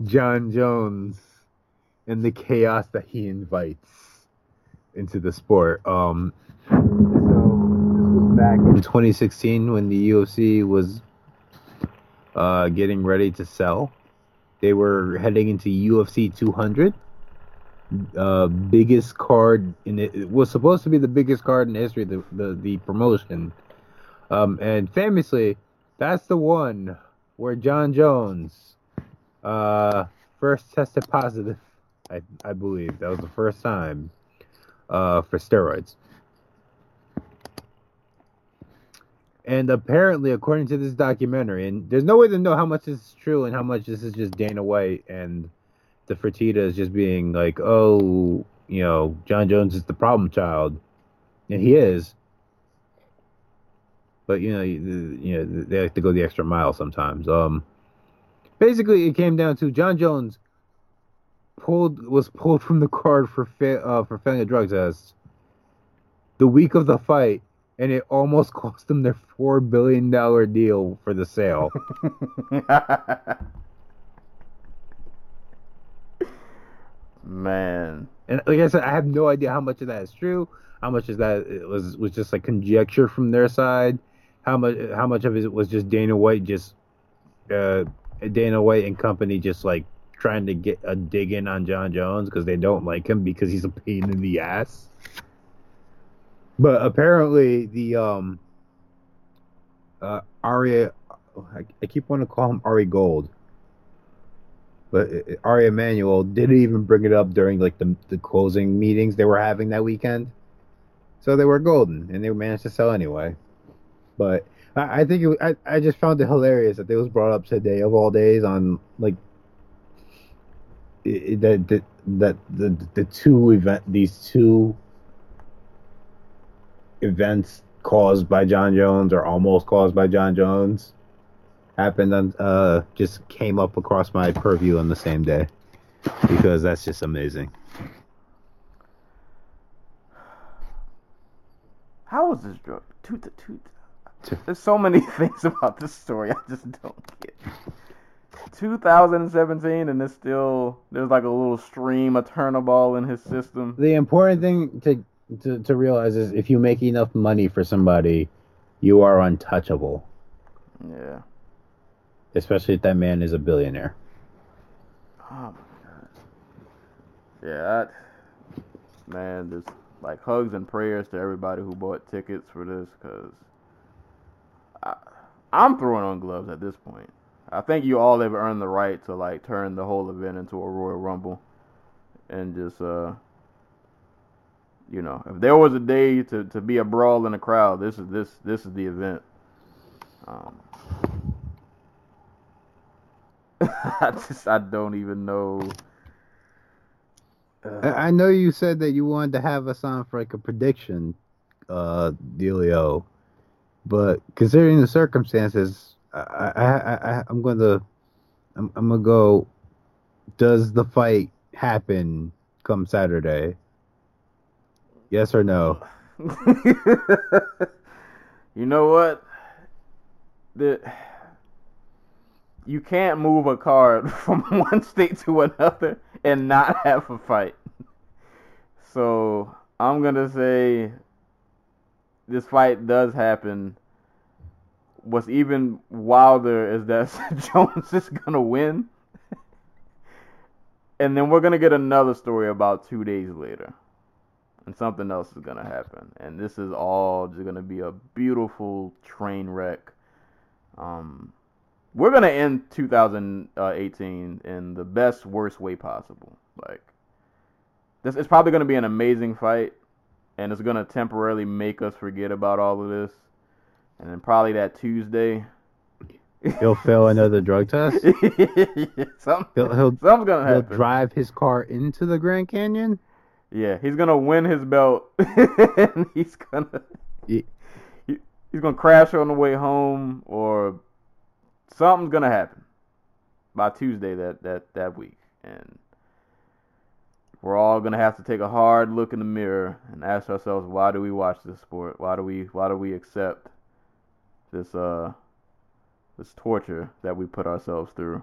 John Jones and the chaos that he invites into the sport. So this was back in 2016 when the UFC was getting ready to sell. They were heading into UFC 200, biggest card in it. It was supposed to be the biggest card in history, the promotion, and famously, that's the one where John Jones first tested positive, I believe. That was the first time for steroids. And apparently, according to this documentary, and there's no way to know how much this is true and how much this is just Dana White and the Fertittas just being like, oh, you know, John Jones is the problem child. And he is. But, you know they like to go the extra mile sometimes. Basically, it came down to John Jones was pulled from the card for failing a drug test the week of the fight, and it almost cost them their $4 billion deal for the sale. Man. And like I said, I have no idea how much of that is true, how much of that was just like conjecture from their side, how much of it was just Dana White Dana White and company just like trying to get a dig in on John Jones because they don't like him because he's a pain in the ass. But apparently the Ari, I keep wanting to call him Ari Gold, but Ari Emanuel didn't even bring it up during like the closing meetings they were having that weekend. So they were golden and they managed to sell anyway. But I think I just found it hilarious that it was brought up today of all days on like these two events caused by John Jones or almost caused by John Jones happened on just came up across my purview on the same day because that's just amazing. How was this drug? Tooth. There's so many things about this story I just don't get. 2017, and there's like a little stream of turinabol in his system. The important thing to realize is if you make enough money for somebody, you are untouchable. Yeah. Especially if that man is a billionaire. Oh my God. Yeah. Man, just like hugs and prayers to everybody who bought tickets for this, because I'm throwing on gloves at this point. I think you all have earned the right to like turn the whole event into a Royal Rumble, and just you know, if there was a day to be a brawl in a crowd, this is the event. I don't even know. I know you said that you wanted to have us on for like a prediction, dealio. But considering the circumstances, I'm gonna go. Does the fight happen come Saturday? Yes or no? You know what? You can't move a card from one state to another and not have a fight. So I'm gonna say this fight does happen. What's even wilder is that Jones is going to win. And then we're going to get another story about 2 days later. And something else is going to happen. And this is all just going to be a beautiful train wreck. We're going to end 2018 in the best, worst way possible. Like, this is probably going to be an amazing fight. And it's going to temporarily make us forget about all of this. And then probably that Tuesday, he'll fail another drug test? Yeah, something's going to happen. He'll drive his car into the Grand Canyon? Yeah, he's gonna win his belt. And he's gonna crash on the way home, or something's gonna happen by Tuesday that week, and we're all gonna have to take a hard look in the mirror and ask ourselves, why do we watch this sport? Why do we accept this this torture that we put ourselves through?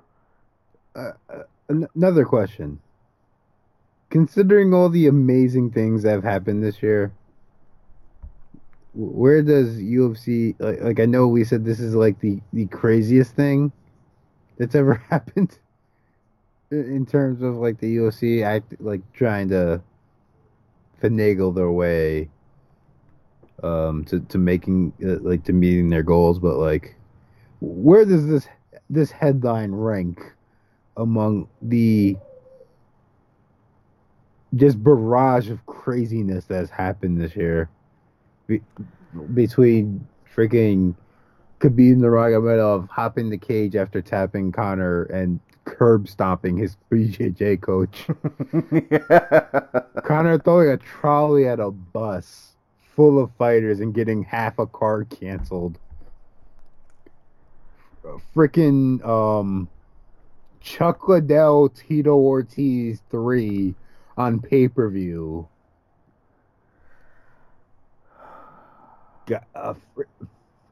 Another question. Considering all the amazing things that have happened this year, where does UFC, like I know we said this is like the craziest thing that's ever happened in terms of like the UFC trying to finagle their way to making to meeting their goals, but like where does this headline rank among the just barrage of craziness that's happened this year between freaking Khabib Nurmagomedov hopping the cage after tapping Conor and curb stomping his BJJ coach, Conor throwing a trolley at a bus full of fighters and getting half a card canceled, freaking Chuck Liddell Tito Ortiz 3 on pay-per-view.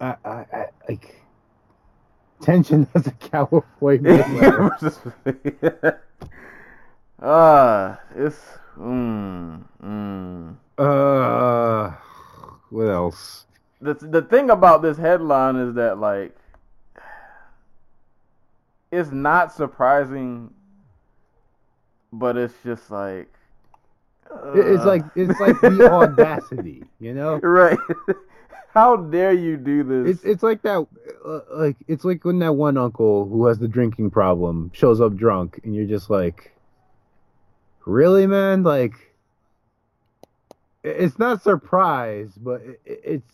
I tension as a California player. What else? The thing about this headline is that it's not surprising, but it's just it's like the audacity, you know? Right. How dare you do this? It's like that, it's like when that one uncle who has the drinking problem shows up drunk, and you're just like, really, man? It's not surprise, but it's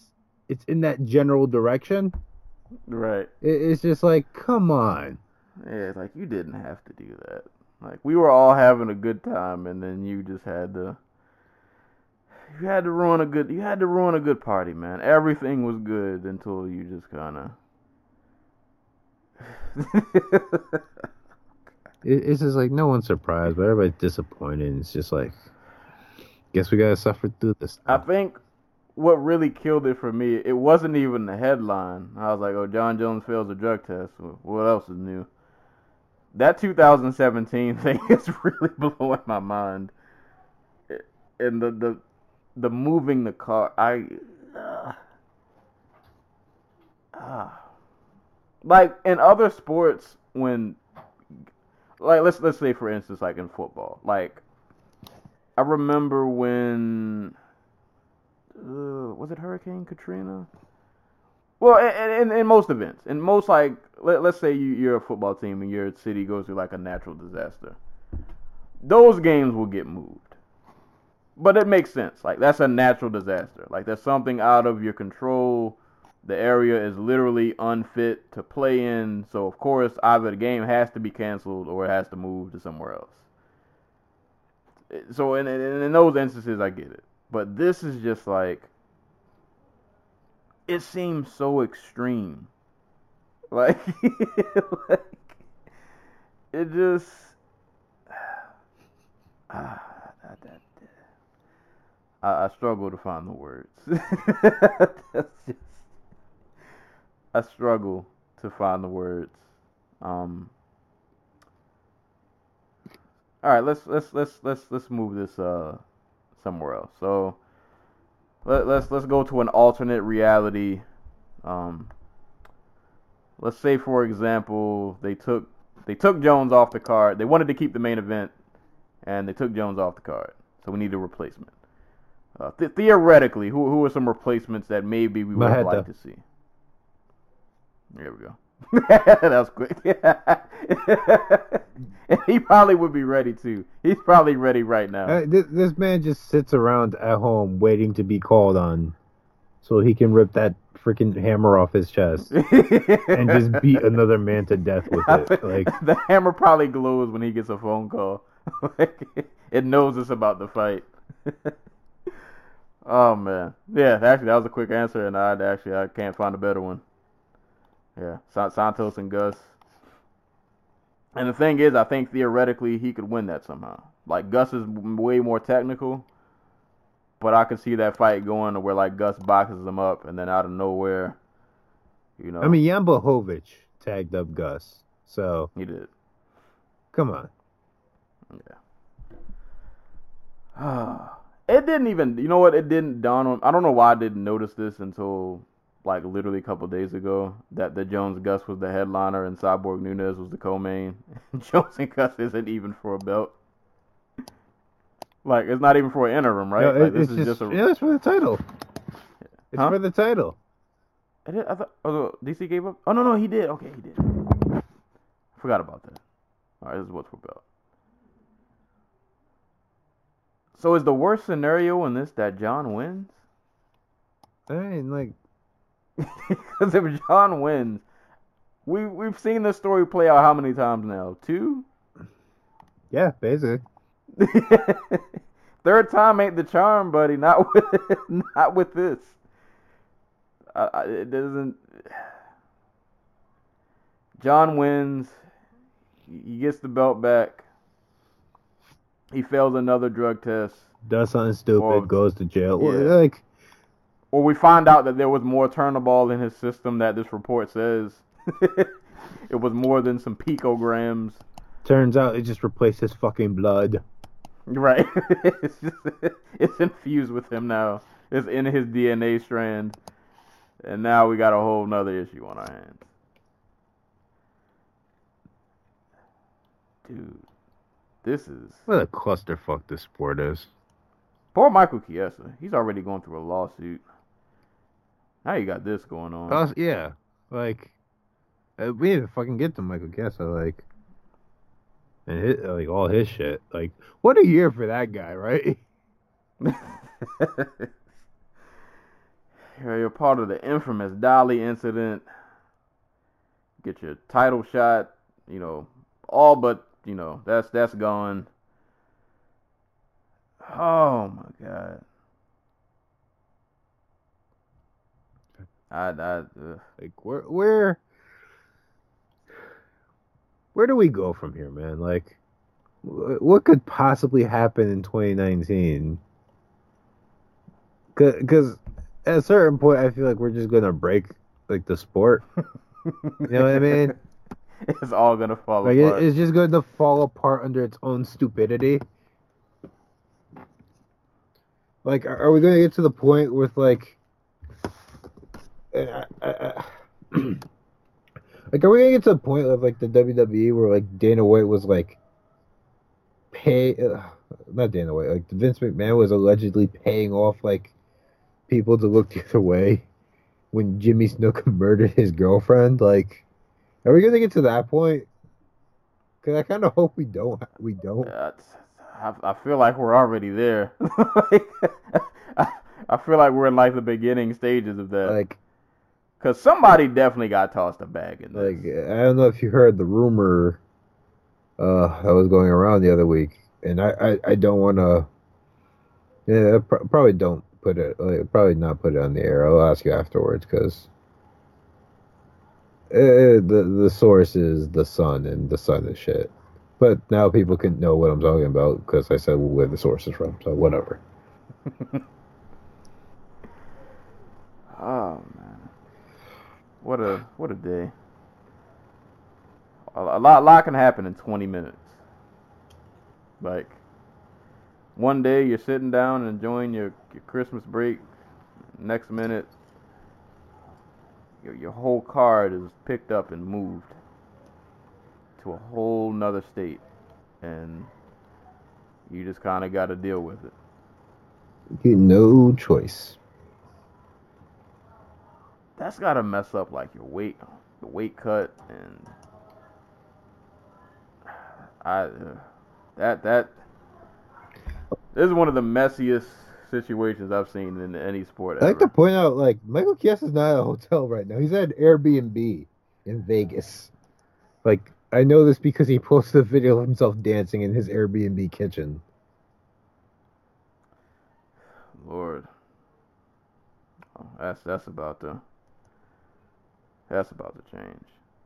in that general direction, right? It's just like, come on. Yeah, it's like you didn't have to do that. Like, we were all having a good time, and then you just had to. You had to ruin a good party, man. Everything was good until you just kind of. It's just like no one's surprised, but everybody's disappointed. It's just like, guess we gotta suffer through this. I think what really killed it for me, it wasn't even the headline. I was like, oh, John Jones fails a drug test. What else is new? That 2017 thing is really blowing my mind, and the moving the car, like in other sports, when let's say for instance, in football, I remember when was it Hurricane Katrina? Well, in most events, in most let's say you're a football team and your city goes through a natural disaster, those games will get moved. But it makes sense. That's a natural disaster. There's something out of your control. The area is literally unfit to play in. So, of course, either the game has to be canceled or it has to move to somewhere else. So, in those instances, I get it. But this is just it seems so extreme. It just... I struggle to find the words. I struggle to find the words. All right, let's move this somewhere else. So let's go to an alternate reality. Let's say, for example, they took Jones off the card. They wanted to keep the main event, and they took Jones off the card. So we need a replacement. Theoretically, who are some replacements that maybe we would like to see? There we go. That was quick. He probably would be ready, too. He's probably ready right now. This man just sits around at home waiting to be called on so he can rip that freaking hammer off his chest and just beat another man to death with it. The hammer probably glows when he gets a phone call. It knows it's about the fight. Oh, man. Yeah, actually, that was a quick answer, and I can't find a better one. Yeah, Santos and Gus. And the thing is, I think theoretically he could win that somehow. Like, Gus is way more technical, but I could see that fight going to where, like, Gus boxes him up, and then out of nowhere, you know. I mean, Jan Blachowicz tagged up Gus, so. He did. Come on. Yeah. It didn't even, you know what, it didn't dawn on, I don't know why I didn't notice this until, like, literally a couple days ago, that the Jones-Gus was the headliner and Cyborg Nunes was the co-main. Jones and Gus isn't even for a belt. Like, it's not even for an interim, right? No, like, this is just a... Yeah, it's for the title. It's for the title. I thought, DC gave up? Oh, no, he did. Okay, he did. Forgot about that. All right, this is what's for belt. So is the worst scenario in this that John wins? I mean, like... Because if John wins, we've seen this story play out how many times now? 2? Yeah, basically. Third time ain't the charm, buddy. Not with this. It doesn't... John wins. He gets the belt back. He fails another drug test. Does something stupid, goes to jail. Yeah. Or we find out that there was more turinabol in his system that this report says. It was more than some picograms. Turns out it just replaced his fucking blood. Right. It's infused with him now. It's in his DNA strand. And now we got a whole nother issue on our hands. Dude. This is... What a clusterfuck this sport is. Poor Michael Chiesa. He's already going through a lawsuit. Now you got this going on. Yeah. We didn't fucking get to Michael Chiesa, and his, all his shit. What a year for that guy, right? You're part of the infamous Dolly incident. Get your title shot. You know, all but... You know, that's gone. Oh, my God. Where do we go from here, man? What could possibly happen in 2019? Because at a certain point, I feel like we're just going to break, the sport. You know what I mean? It's all going to fall apart. It's just going to fall apart under its own stupidity. Are we going to get to the point with, are we going to get to the point of, the WWE where, Dana White was, not Dana White, Vince McMahon was allegedly paying off, people to look the other way when Jimmy Snuka murdered his girlfriend, Are we gonna get to that point? Cause I kind of hope we don't. I feel like we're already there. I feel like we're in the beginning stages of that. Cause somebody definitely got tossed a bag in this. I don't know if you heard the rumor that was going around the other week, and I don't want to. Yeah, probably don't put it. Probably not put it on the air. I'll ask you afterwards, cause. The source is the Sun, and the Sun is shit. But now people can know what I'm talking about because I said where the source is from, so whatever. Oh, man. What a day. A lot can happen in 20 minutes. One day you're sitting down and enjoying your Christmas break. Next minute... Your whole card is picked up and moved to a whole nother state, and you just kind of got to deal with it. You no choice. That's got to mess up your weight, the weight cut, and this is one of the messiest situations I've seen in any sport ever. I like to point out, Michael Chiesa is not at a hotel right now. He's at an Airbnb in Vegas. I know this because he posted a video of himself dancing in his Airbnb kitchen. Lord. That's about to change.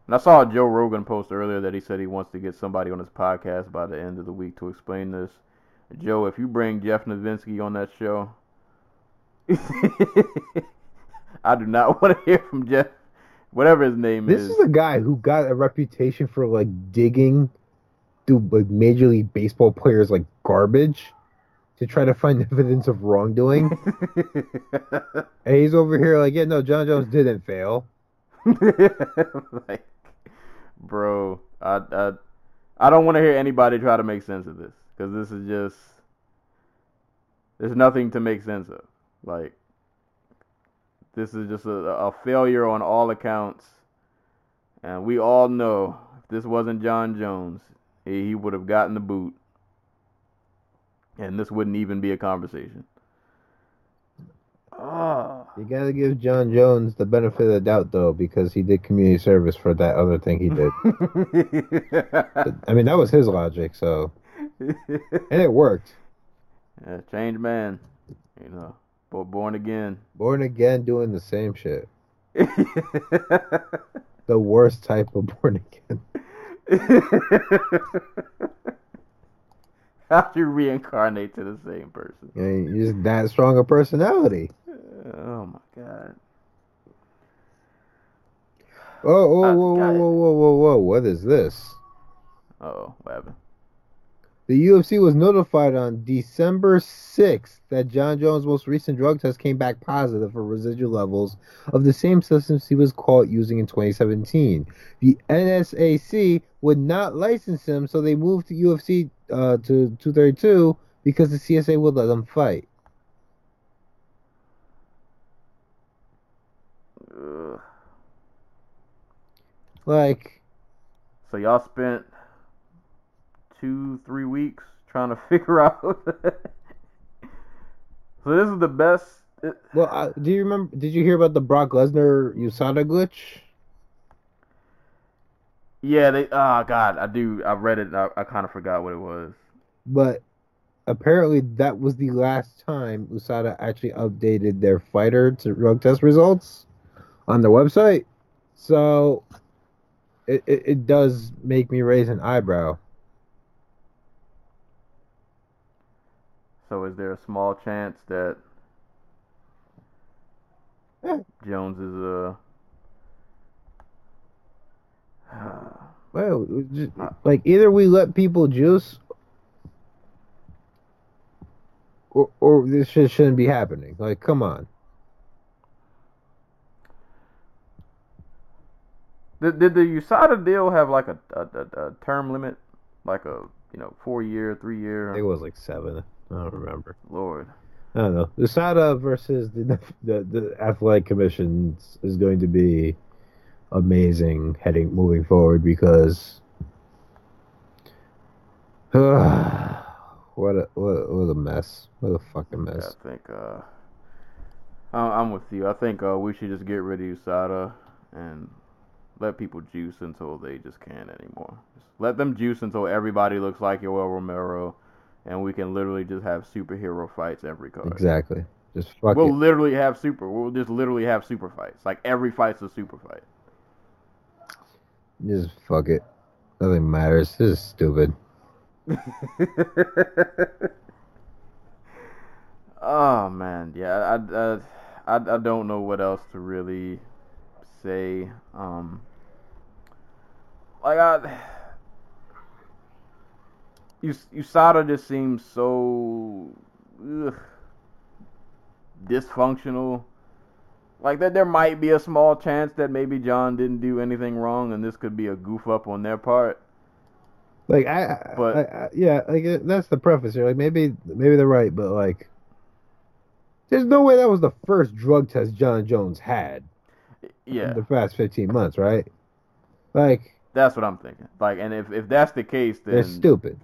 And I saw a Joe Rogan post earlier that he said he wants to get somebody on his podcast by the end of the week to explain this. Joe, if you bring Jeff Novitzky on that show, I do not want to hear from Jeff, whatever his name is. This is a guy who got a reputation for like digging through like Major League Baseball players like garbage to try to find evidence of wrongdoing. And he's over here like, yeah, no, John Jones didn't fail. Like, bro, I don't want to hear anybody try to make sense of this, because this is just, there's nothing to make sense of. Like, this is just a failure on all accounts, and we all know if this wasn't John Jones, he would have gotten the boot, and this wouldn't even be a conversation. You gotta give John Jones the benefit of the doubt, though, because he did community service for that other thing he did. I mean, that was his logic, so... And it worked. Yeah, change man. You know, born again. Born again doing the same shit. The worst type of born again. How'd you reincarnate to the same person? Yeah, you're just that strong a personality. Oh my god. Whoa. What is this? What happened? The UFC was notified on December 6th that John Jones' most recent drug test came back positive for residual levels of the same substance he was caught using in 2017. The NSAC would not license him, so they moved to UFC to 232 because the CSA would let them fight. Like, so y'all spent 2-3 weeks trying to figure out. So this is the best. Well, do you remember? Did you hear about the Brock Lesnar USADA glitch? Yeah, they. God, I do. I read it. And I kind of forgot what it was. But apparently, that was the last time USADA actually updated their fighter to drug test results on their website. So it does make me raise an eyebrow. So is there a small chance that Jones is a... Well, just, like, either we let people juice or this shit shouldn't be happening. Like, come on. Did the USADA deal have, like, a term limit? Like a, 4-year, 3-year? I think it was, like, 7. I don't remember. Lord. I don't know. USADA versus the Athletic Commission is going to be amazing moving forward, because what a mess. What a fucking mess. Yeah, I think I'm with you. I think we should just get rid of USADA and let people juice until they just can't anymore. Just let them juice until everybody looks like Yoel Romero. And we can literally just have superhero fights every card. Exactly. Just fuck We'll it. Literally have super. We'll just literally have super fights. Like, every fight's a super fight. Just fuck it. Nothing matters. This is stupid. Oh man, yeah. I don't know what else to really say. USADA just seems so dysfunctional. Like, that there might be a small chance that maybe John didn't do anything wrong, and this could be a goof up on their part. Like, that's the preface here. Like, maybe they're right, but like, there's no way that was the first drug test John Jones had. Yeah, in the past 15 months, right? Like. That's what I'm thinking. Like, and if that's the case, then... They're stupid.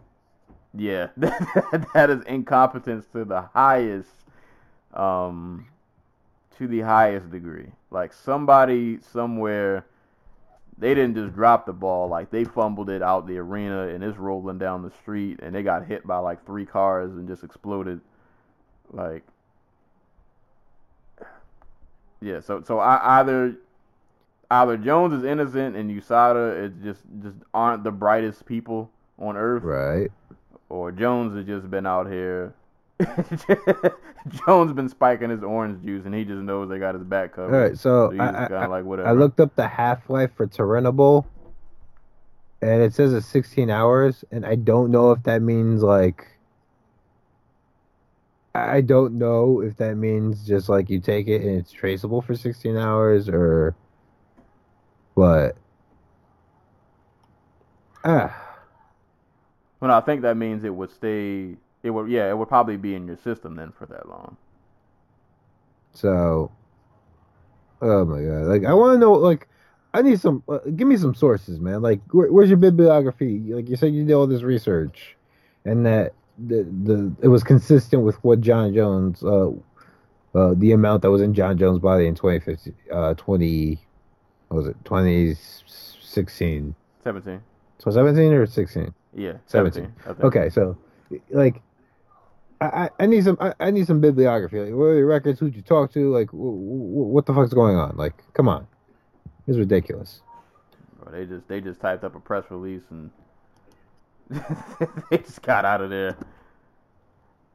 Yeah. That is incompetence to the highest... to the highest degree. Like, somebody somewhere... They didn't just drop the ball. Like, they fumbled it out the arena, and it's rolling down the street, and they got hit by, like, 3 cars and just exploded. Like, Yeah, so either Jones is innocent and USADA is just aren't the brightest people on earth, right? Or Jones has just been out here. Jones been spiking his orange juice, and he just knows they got his back covered. All right, so I like whatever. I looked up the half-life for turinabol, and it says it's 16 hours, and I don't know if that means, like... I don't know if that means just, like, you take it and it's traceable for 16 hours, or... But... Well, I think that means it would stay... it would probably be in your system then for that long. So, oh my God. Like, I want to know, like, I need some, give me some sources, man. Like, where's your bibliography? Like, you said you did all this research and that it was consistent with what John Jones, the amount that was in John Jones' body in 2016? 17. So 17 or 16? Yeah, 17. Okay, so... Like, I need some I need some bibliography. Like, what are your records? Who'd you talk to? Like, what the fuck's going on? Like, come on, it's ridiculous. Bro, they just typed up a press release and they just got out of there.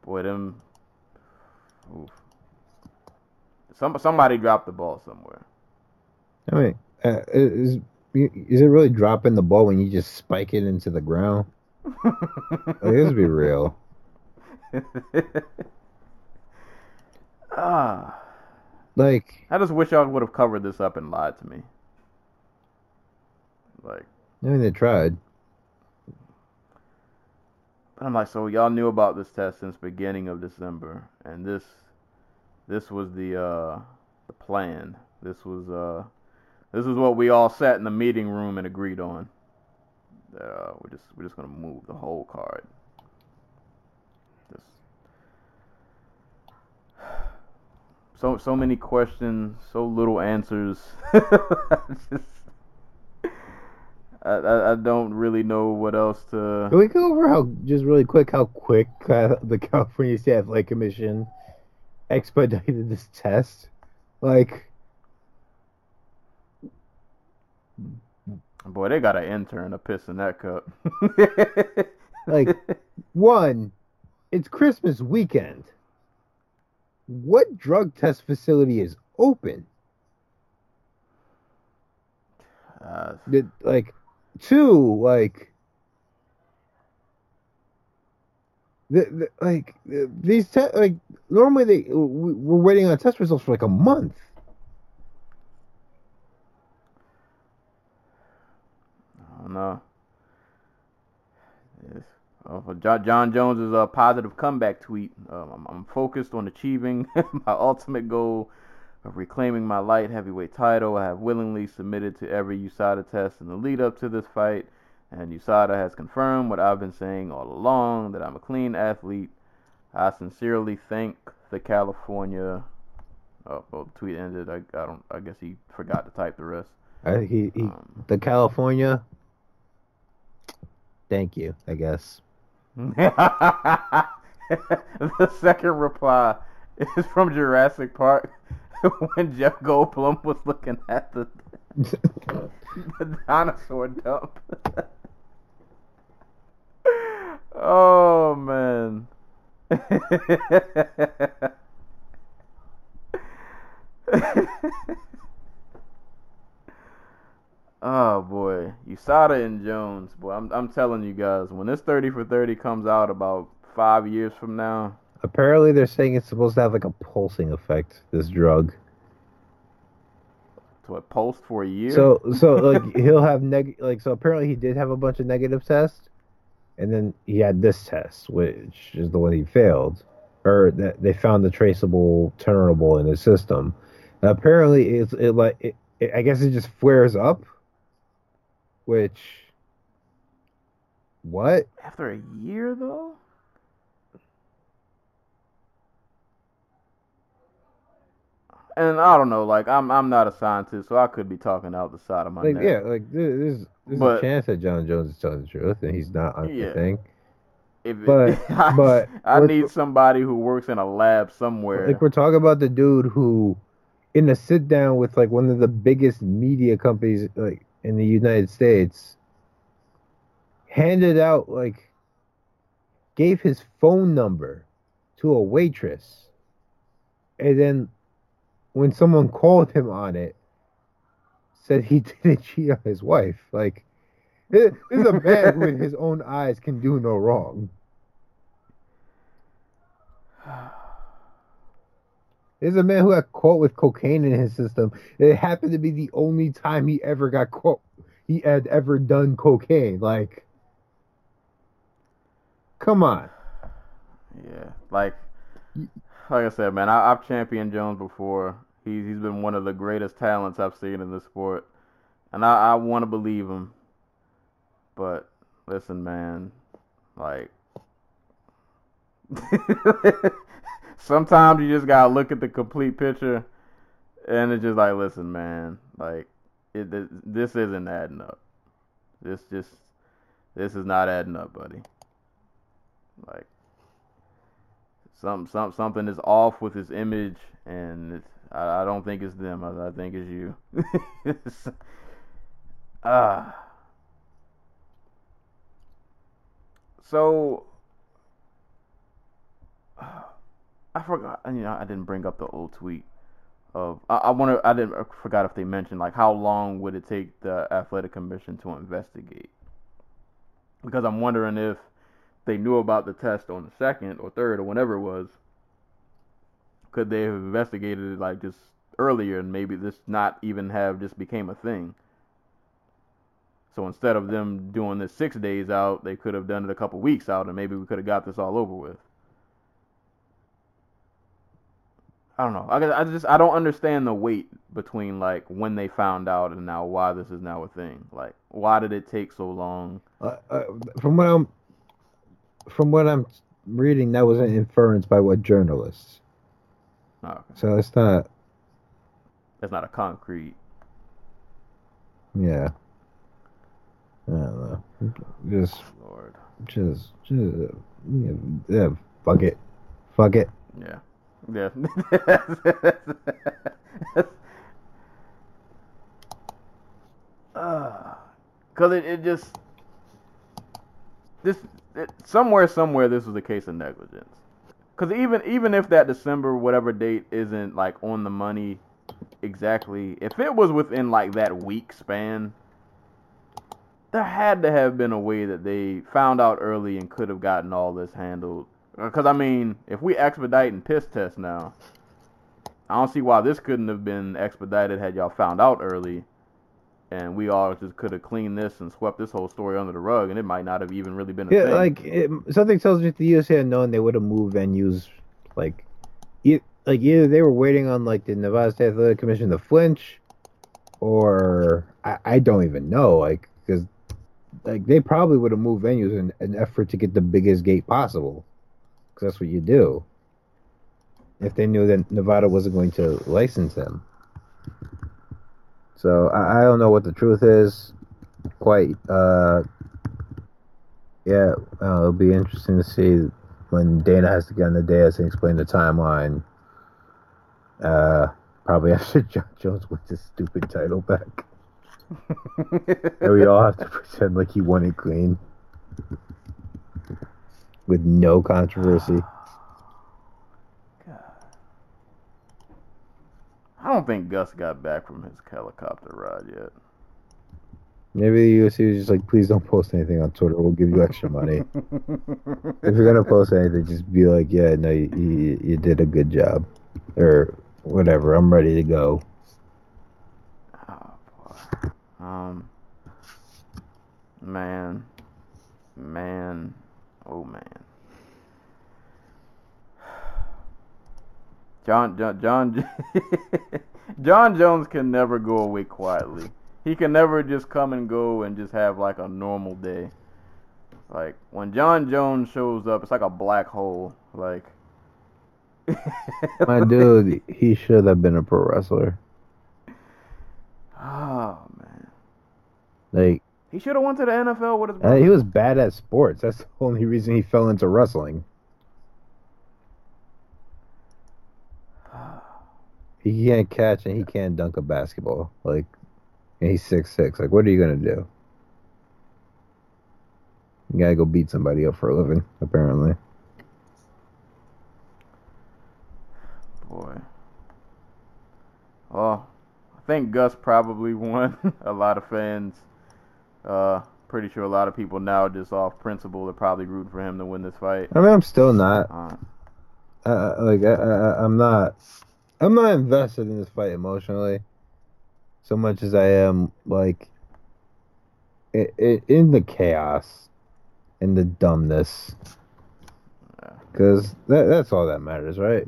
Boy, them. Oof. Somebody dropped the ball somewhere. I mean, is it really dropping the ball when you just spike it into the ground? Like, this be real. Like, I just wish y'all would have covered this up and lied to me. Like, I mean, they tried. But I'm like, so y'all knew about this test since beginning of December, and this was the plan. This was what we all sat in the meeting room and agreed on. We're just gonna move the whole card. So many questions, so little answers. I don't really know what else to. Can we go over how quick the California State Athletic Commission expedited this test? Like. Boy, they got an intern to piss in that cup. Like, one, it's Christmas weekend. What drug test facility is open? These tests, like, normally we're waiting on test results for like a month. No. Yes. For John Jones' positive comeback tweet, I'm focused on achieving my ultimate goal of reclaiming my light heavyweight title. I have willingly submitted to every USADA test in the lead up to this fight, and USADA has confirmed what I've been saying all along, that I'm a clean athlete. I sincerely thank the California... Oh, well, the tweet ended. I guess he forgot to type the rest. The California... Thank you, I guess. The second reply is from Jurassic Park when Jeff Goldblum was looking at the dinosaur dump. Oh, man. Oh, boy. USADA and Jones. Boy, I'm telling you guys, when this 30 for 30 comes out about 5 years from now... Apparently, they're saying it's supposed to have, like, a pulsing effect, this drug. So it pulsed for a year? So like, he'll have... So apparently, he did have a bunch of negative tests, and then he had this test, which is the one he failed. Or that they found the traceable turinabol in his system. And apparently, I guess it just flares up. Which, what? After a year, though? And I don't know, like, I'm not a scientist, so I could be talking out the side of my neck. Yeah, like, there's a chance that John Jones is telling the truth, and he's not on the thing. I need somebody who works in a lab somewhere. Like, we're talking about the dude who in a sit down with like one of the biggest media companies like in the United States, handed out like, gave his phone number to a waitress, and then when someone called him on it, said he didn't cheat on his wife. Like, this is a man who in his own eyes can do no wrong. There's a man who got caught with cocaine in his system. It happened to be the only time he ever got caught. He had ever done cocaine. Like, come on. Yeah, like I said, man, I've championed Jones before. He's been one of the greatest talents I've seen in this sport, and I want to believe him. But listen, man, like, sometimes you just gotta look at the complete picture, and it's just like, listen, man, like, this isn't adding up. This is not adding up, buddy. Like, something is off with his image, and I don't think it's them. I think it's you. So, I forgot. You know, I didn't bring up the old tweet of. I forgot if they mentioned like how long would it take the Athletic Commission to investigate, because I'm wondering if they knew about the test on the 2nd or 3rd or whenever it was. Could they have investigated it like just earlier, and maybe this not even have just became a thing? So instead of them doing this 6 days out, they could have done it a couple weeks out, and maybe we could have got this all over with. I don't know. I don't understand the weight between like when they found out and now why this is now a thing. Like, why did it take so long? From what I'm reading, that was an inference by what journalists. Oh, okay. So it's not. That's not a concrete. Yeah. I don't know. Just, Lord. Yeah, fuck it. Yeah. Cause it just, somewhere this was a case of negligence. Cause even if that December whatever date isn't like on the money exactly, if it was within like that week span, there had to have been a way that they found out early and could have gotten all this handled. Because, I mean, if we expedite and piss test now, I don't see why this couldn't have been expedited had y'all found out early. And we all just could have cleaned this and swept this whole story under the rug, and it might not have even really been a thing. Yeah, like, something tells me if the USA had known, they would have moved venues. Like, either they were waiting on, like, the Nevada State Athletic Commission to flinch, or I don't even know, like, because... Like, they probably would have moved venues in an effort to get the biggest gate possible, because that's what you do. If they knew that Nevada wasn't going to license him, so I don't know what the truth is. Quite, it'll be interesting to see when Dana has to get on the dais and explain the timeline. Probably after John Jones wins his stupid title back. And we all have to pretend like he won it clean with no controversy. God. I don't think Gus got back from his helicopter ride yet. Maybe the UFC was just like, please don't post anything on Twitter, we'll give you extra money. If you're gonna post anything, just be like, yeah, no, you did a good job, or whatever, I'm ready to go. Man, oh man. John Jones can never go away quietly. He can never just come and go and just have like a normal day. Like, when John Jones shows up, it's like a black hole. Like, my dude, he should have been a pro wrestler. Oh man. Like, he should have went to the NFL with his brother. He was bad at sports. That's the only reason he fell into wrestling. He can't catch and he can't dunk a basketball. Like, and he's 6'6". Like, what are you going to do? You got to go beat somebody up for a living, apparently. Boy. Oh, I think Gus probably won. A lot of fans, pretty sure a lot of people now just off principle are probably rooting for him to win this fight. I mean, I'm still not. I'm not invested in this fight emotionally so much as I am, like, in the chaos and the dumbness. Because that's all that matters, right?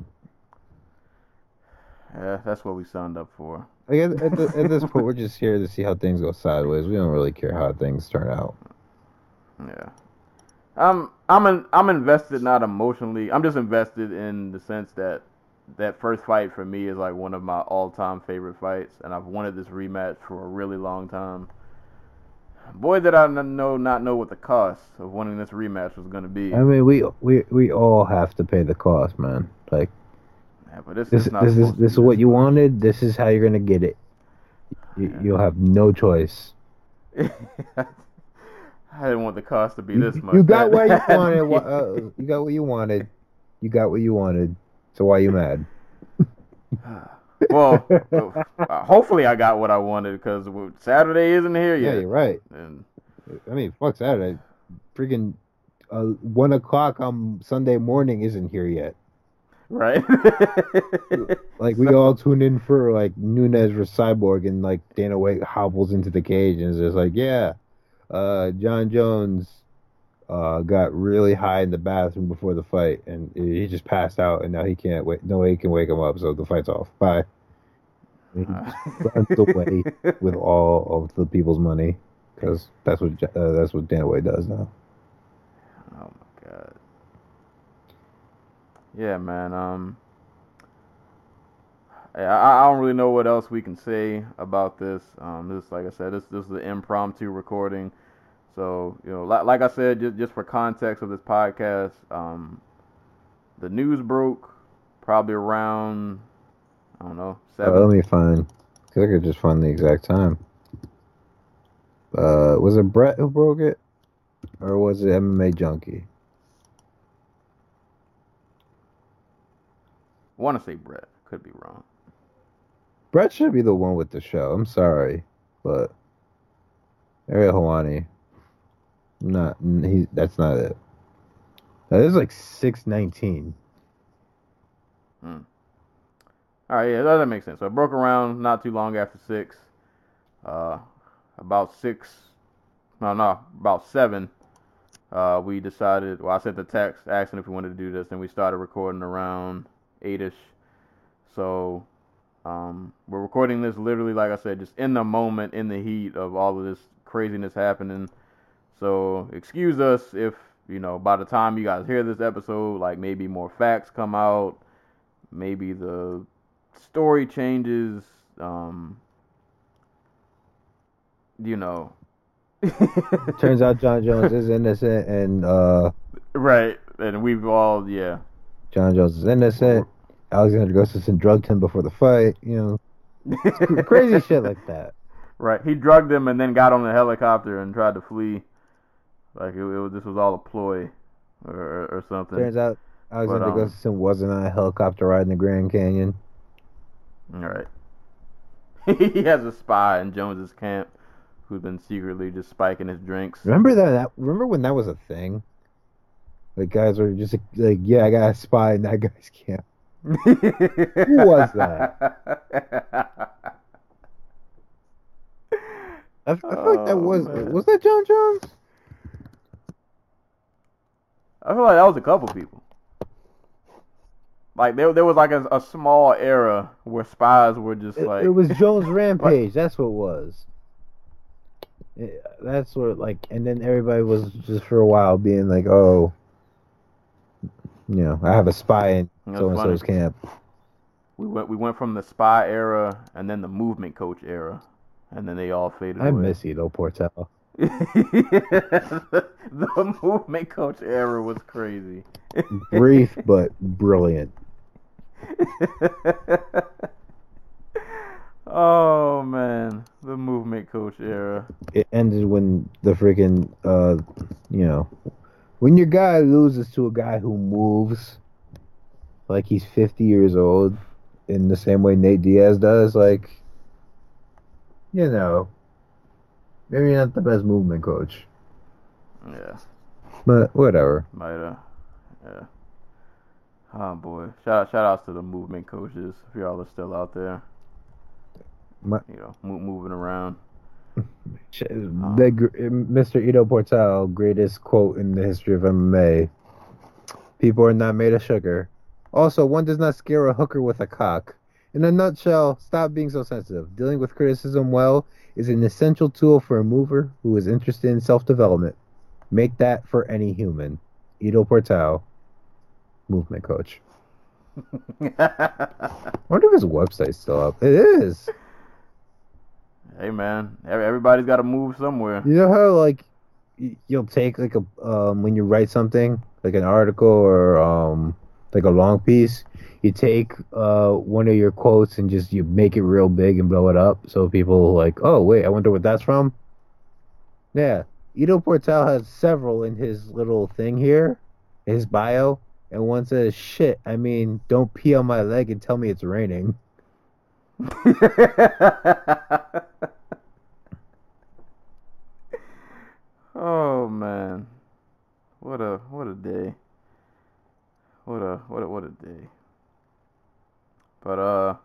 Yeah, that's what we signed up for. Like at this point, we're just here to see how things go sideways. We don't really care how things turn out. Yeah. I'm invested, not emotionally. I'm just invested in the sense that that first fight for me is like one of my all-time favorite fights, and I've wanted this rematch for a really long time. Boy, did I not know what the cost of wanting this rematch was going to be. I mean, we all have to pay the cost, man. Like, yeah, but this is what you wanted. This is how you're going to get it. You'll have no choice. I didn't want the cost to be this much. You got what you wanted. You got what you wanted. So why are you mad? Well, hopefully I got what I wanted, because Saturday isn't here yet. Yeah, you're right. And I mean, fuck Saturday. Freaking 1 o'clock on Sunday morning isn't here yet. Right? Like, we all tune in for, like, Nunes versus Cyborg, and, like, Dana White hobbles into the cage and is just like, yeah. John Jones got really high in the bathroom before the fight, and he just passed out, and now he can't wait. No way he can wake him up, so the fight's off. Bye. And he just runs away with all of the people's money, because that's what Dana White does now. Oh my god. Yeah, man. I don't really know what else we can say about this. This, like I said, this is an impromptu recording. So, you know, like I said, just for context of this podcast, the news broke probably around, I don't know, 7. Let me find, because I could just find the exact time. Was it Brett who broke it? Or was it MMA Junkie? I want to say Brett. Could be wrong. Brett should be the one with the show. I'm sorry, but Ariel Helwani, that's not it. Now, this is like 6:19. All right, yeah, that makes sense. So it broke around not too long after 6. About 7. We decided. Well, I sent the text asking if we wanted to do this, and we started recording around 8ish. So, we're recording this literally, like I said, just in the moment, in the heat of all of this craziness happening. So, excuse us if, you know, by the time you guys hear this episode, like, maybe more facts come out, maybe the story changes, you know. Turns out John Jones is innocent, and, Right, and we've all, yeah. John Jones is innocent. Alexander Gustafsson drugged him before the fight, you know. It's crazy shit like that. Right. He drugged him and then got on the helicopter and tried to flee. Like, this was all a ploy or something. Turns out Alexander Gustafsson wasn't on a helicopter ride in the Grand Canyon. All right. He has a spy in Jones's camp who's been secretly just spiking his drinks. Remember when that was a thing? Like, guys were just like, yeah, I got a spy in that guy's camp. Who was that? I feel like that was that John Jones? I feel like that was a couple people. Like there was like a small era where spies were just like it was Jones Rampage. Like, that's what it was. That's what like, and then everybody was just for a while being like, oh, you know, I have a spy in so-and-so's camp. We went from the spy era and then the movement coach era, and then they all faded away. I miss Ido Portal. Yes, the movement coach era was crazy. Brief but brilliant. Oh, man. The movement coach era. It ended when the freaking, when your guy loses to a guy who moves like he's 50 years old in the same way Nate Diaz does, like, maybe not the best movement coach. Yeah. But whatever. Yeah. Oh, boy. Shout outs to the movement coaches if y'all are still out there. Moving around. Mr. Ido Portal, greatest quote in the history of MMA. People are not made of sugar. Also, one does not scare a hooker with a cock. In a nutshell, stop being so sensitive. Dealing with criticism well is an essential tool for a mover who is interested in self-development. Make that for any human. Ido Portal, movement coach. I wonder if his website's still up. It is. Hey, man. Everybody's got to move somewhere. You know how, like, you'll take, like, a when you write something, like an article or, like, a long piece, you take one of your quotes and just you make it real big and blow it up so people are like, oh, wait, I wonder what that's from? Yeah. Ido Portal has several in his little thing here, his bio, and one says, shit, I mean, don't pee on my leg and tell me it's raining. Oh, man. What a day. What a day. But,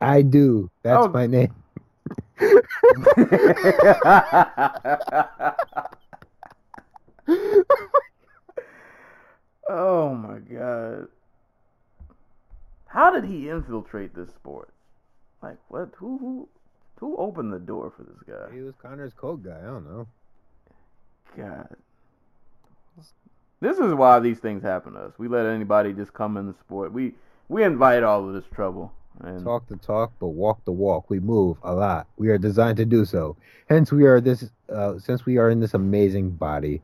I do. That's my name. Oh my god. How did he infiltrate this sport? Like, what? Who opened the door for this guy? He was Connor's code guy, I don't know. God. This is why these things happen to us. We let anybody just come in the sport. We invite all of this trouble. And talk the talk, but walk the walk. We move a lot. We are designed to do so. Hence, we are this. Since we are in this amazing body,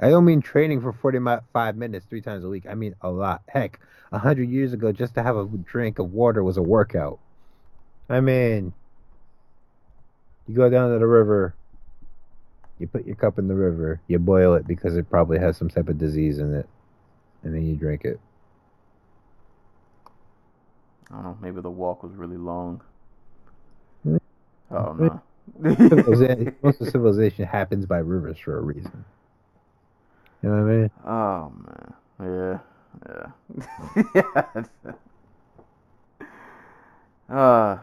I don't mean training for 45 minutes 3 times a week. I mean a lot. Heck, 100 years ago, just to have a drink of water was a workout. I mean, you go down to the river, you put your cup in the river, you boil it because it probably has some type of disease in it, and then you drink it. I don't know, maybe the walk was really long. Oh, no. Most of civilization happens by rivers for a reason. You know what I mean? Oh, man. Yeah. Yeah.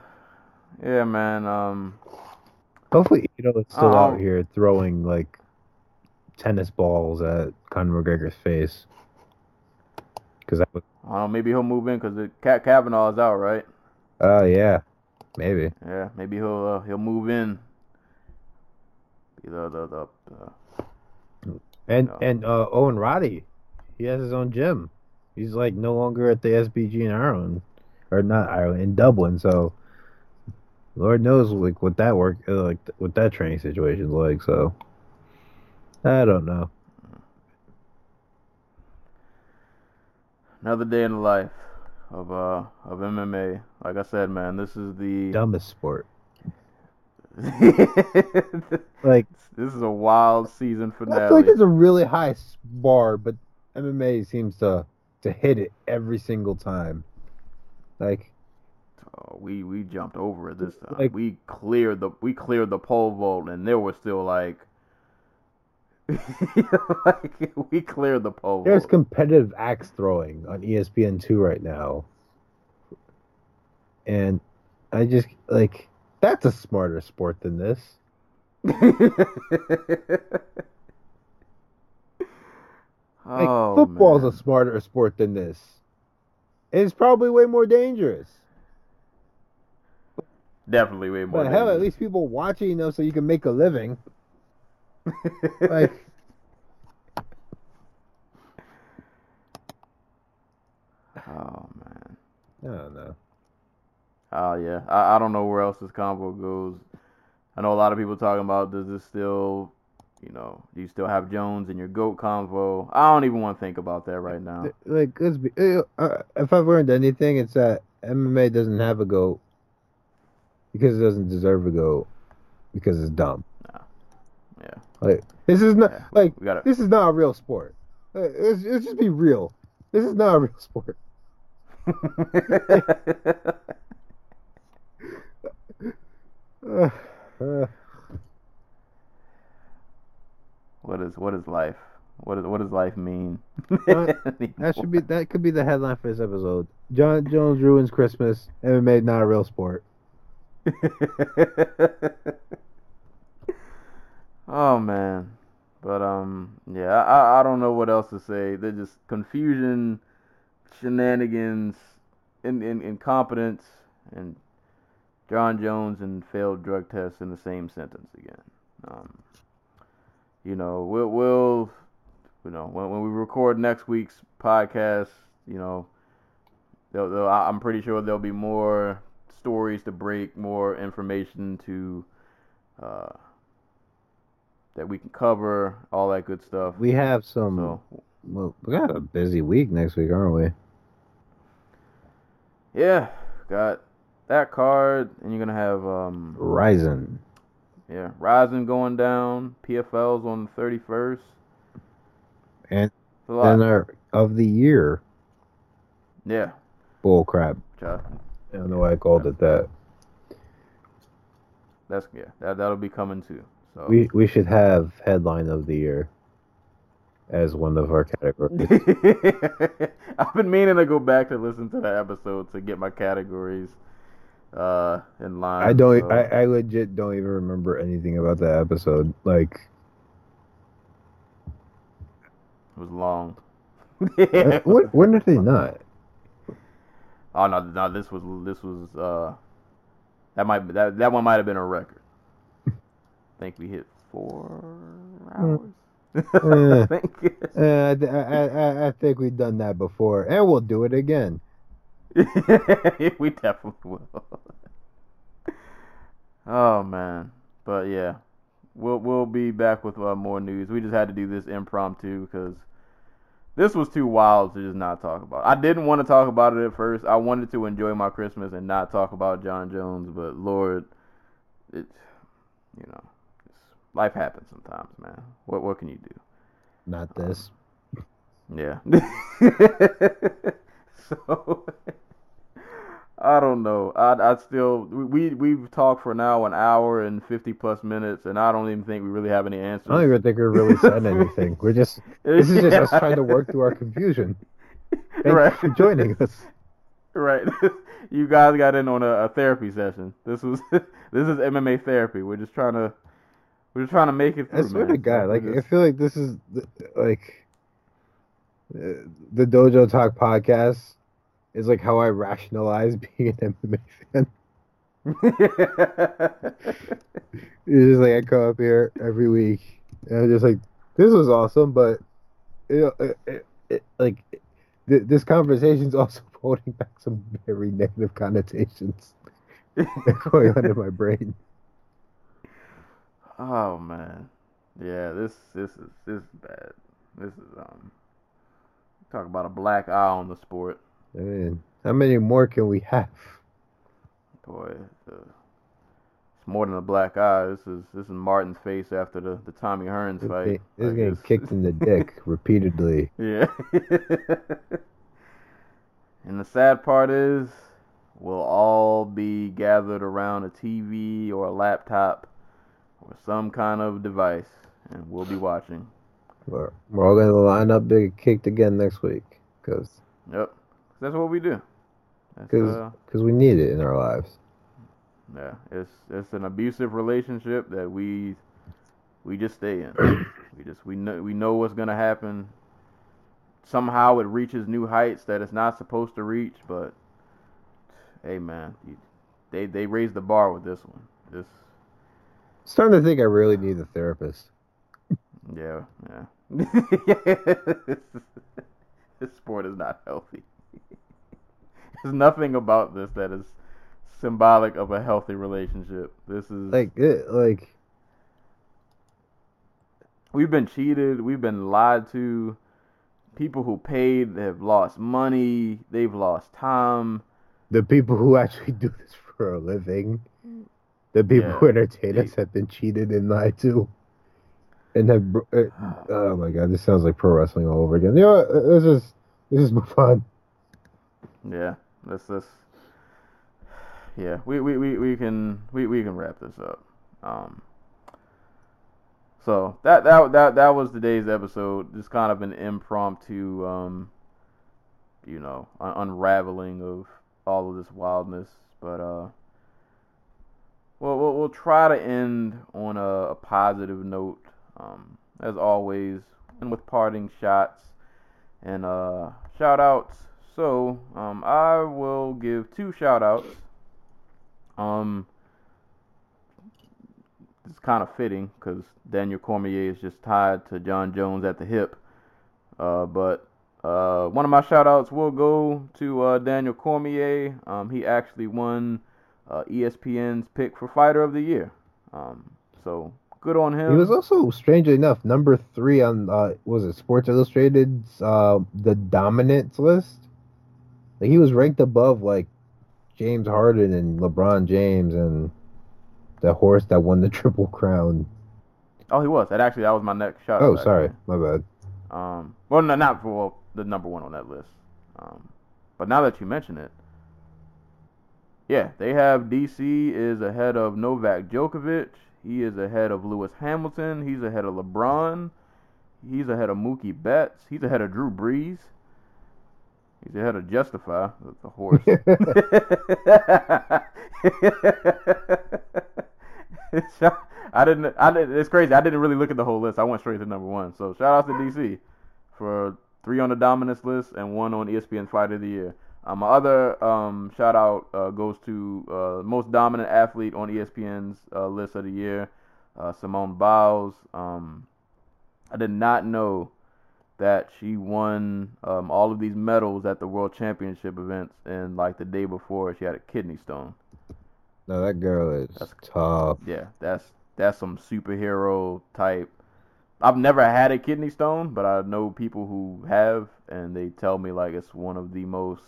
Yeah, man. Hopefully, it's still out here throwing, like, tennis balls at Conor McGregor's face. Because that would... maybe he'll move in because Kavanaugh is out, right? Oh, yeah. Maybe. Yeah, maybe he'll move in. And Owen Roddy, he has his own gym. He's, like, no longer at the SBG in Ireland. Or not Ireland, in Dublin, so... Lord knows, like, what that what that training situation's like, so... I don't know. Another day in the life of MMA. Like I said, man, this is the dumbest sport. Like, this is a wild season finale. I feel like it's a really high bar, but MMA seems to hit it every single time. Like, we jumped over it this time. Like, we cleared the pole vault, and there was still like. Like, we cleared the pole. There's competitive axe throwing on ESPN2 right now, and I just like that's a smarter sport than this. Football's a smarter sport than this. It's probably way more dangerous. Definitely way more. But hell, at least people watching them so you can make a living. Like, oh man, I don't know. Oh yeah, I don't know where else this combo goes. I know a lot of people talking about does this still, do you still have Jones in your GOAT convo? I don't even want to think about that right now. Like, if I've learned anything, it's that MMA doesn't have a GOAT. because it doesn't deserve a GOAT because it's dumb. No. Yeah. Like, this is not this is not a real sport. Let's just be real. This is not a real sport. What is life? What does life mean? That could be the headline for this episode. John Jones ruins Christmas. MMA not a real sport. Oh man, but yeah, I don't know what else to say. They're just confusion, shenanigans, incompetence, and John Jones and failed drug tests in the same sentence again. You know, we'll you know, when we record next week's podcast, you know, I'm pretty sure there'll be more stories to break, more information to that we can cover, all that good stuff. We have some. So, well, we got a busy week next week, aren't we? Yeah, got that card, and you're gonna have Rizin. Yeah, Rizin going down. PFL's on the 31st. And winner of the year. Yeah. Bull crap. I don't know why I called it that. That's yeah. That'll be coming too. So we should have headline of the year as one of our categories. I've been meaning to go back to listen to that episode to get my categories in line. I legit don't even remember anything about that episode. Like, it was long. When did they not? Oh no! This was that one might have been a record. I think we hit 4 hours. I think we've done that before, and we'll do it again. We definitely will. Oh man, but yeah. We'll be back with more news. We just had to do this impromptu because this was too wild to just not talk about. I didn't want to talk about it at first. I wanted to enjoy my Christmas and not talk about John Jones, but Lord, life happens sometimes, man. What can you do? Not this. Yeah. So I don't know. I still we've talked for now an hour and 50+ minutes, and I don't even think we really have any answers. I don't even think we really said anything. We're just this is just us trying to work through our confusion. Thank you for joining us. Right, you guys got in on a therapy session. This is MMA therapy. We're just trying to make it through. I swear to God, like I feel like this is like the Dojo Talk podcast. Is like how I rationalize being an MMA fan. It's just like I come up here every week and I'm just like, this was awesome, but this conversation's also holding back some very negative connotations going on in my brain. Oh man, yeah, this is bad. This is talk about a black eye on the sport. I mean, how many more can we have? Boy, it's more than a black eye. This is Martin's face after the Tommy Hearns fight. He's getting kicked in the dick repeatedly. Yeah. And the sad part is, we'll all be gathered around a TV or a laptop or some kind of device, and we'll be watching. We're all going to line up to get kicked again next week. Yep. That's what we do. Because we need it in our lives. Yeah, it's an abusive relationship that we just stay in. we know what's gonna happen. Somehow it reaches new heights that it's not supposed to reach. But hey, man, they raised the bar with this one. I'm starting to think I really need a therapist. Yeah. This sport is not healthy. There's nothing about this that is symbolic of a healthy relationship. This is like we've been cheated, we've been lied to. People who paid have lost money, they've lost time. The people who actually do this for a living that people who entertain us have been cheated and lied to. And have, oh my god, this sounds like pro wrestling all over again. You know what? This is fun. Yeah, this. Yeah, we can wrap this up. So that was today's episode. Just kind of an impromptu, unraveling of all of this wildness. But we'll try to end on a positive note. As always, and with parting shots and shout outs. So I will give two shout outs. It's kind of fitting because Daniel Cormier is just tied to John Jones at the hip. But one of my shout outs will go to Daniel Cormier. He actually won ESPN's pick for Fighter of the Year. So good on him. He was also, strangely enough, number 3 on was it Sports Illustrated's the dominance list. Like, he was ranked above like James Harden and LeBron James and the horse that won the Triple Crown. Oh, he was. That was my next shot. Oh, sorry, my bad. The number 1 on that list. But now that you mention it, yeah, they have DC is ahead of Novak Djokovic. He is ahead of Lewis Hamilton. He's ahead of LeBron. He's ahead of Mookie Betts. He's ahead of Drew Brees. He's ahead of Justify, the horse. It's crazy. I didn't really look at the whole list. I went straight to number 1. So shout out to DC for 3 on the dominance list and 1 on ESPN Fighter of the Year. My other shout out goes to most dominant athlete on ESPN's list of the year, Simone Biles. I did not know that she won all of these medals at the World Championship events, and like the day before, she had a kidney stone. No, that girl is tough. Yeah, that's some superhero type. I've never had a kidney stone, but I know people who have, and they tell me like it's one of the most.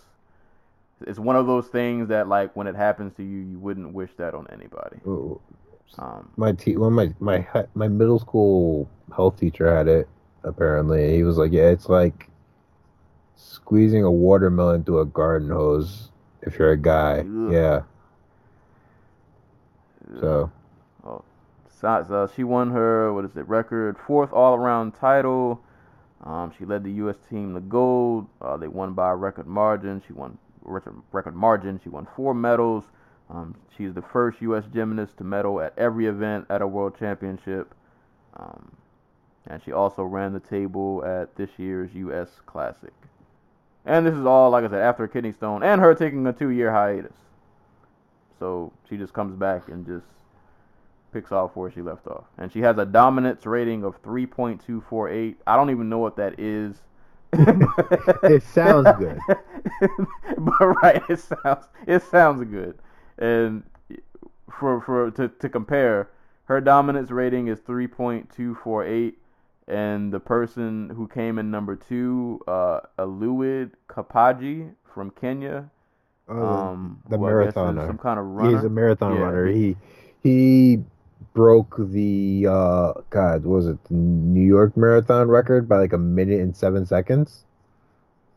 It's one of those things that, like, when it happens to you, you wouldn't wish that on anybody. My middle school health teacher had it, apparently. He was like, yeah, it's like squeezing a watermelon through a garden hose if you're a guy. Ugh. Yeah. Ugh. So she won her, record 4th all-around title. She led the U.S. team to gold. They won by a record margin. She won 4 medals. She's the first U.S. gymnast to medal at every event at a world championship. And she also ran the table at this year's U.S. Classic. And this is all, like I said, after a kidney stone and her taking a 2-year hiatus. So she just comes back and just picks off where she left off. And she has a dominance rating of 3.248. I don't even know what that is. It sounds good. But right, it sounds good. And to compare, her dominance rating is 3.248, and the person who came in number 2, Eliud Kapaji from Kenya, the marathoner, some kind of runner. He's a marathon runner. He broke the the New York Marathon record by like a minute and 7 seconds,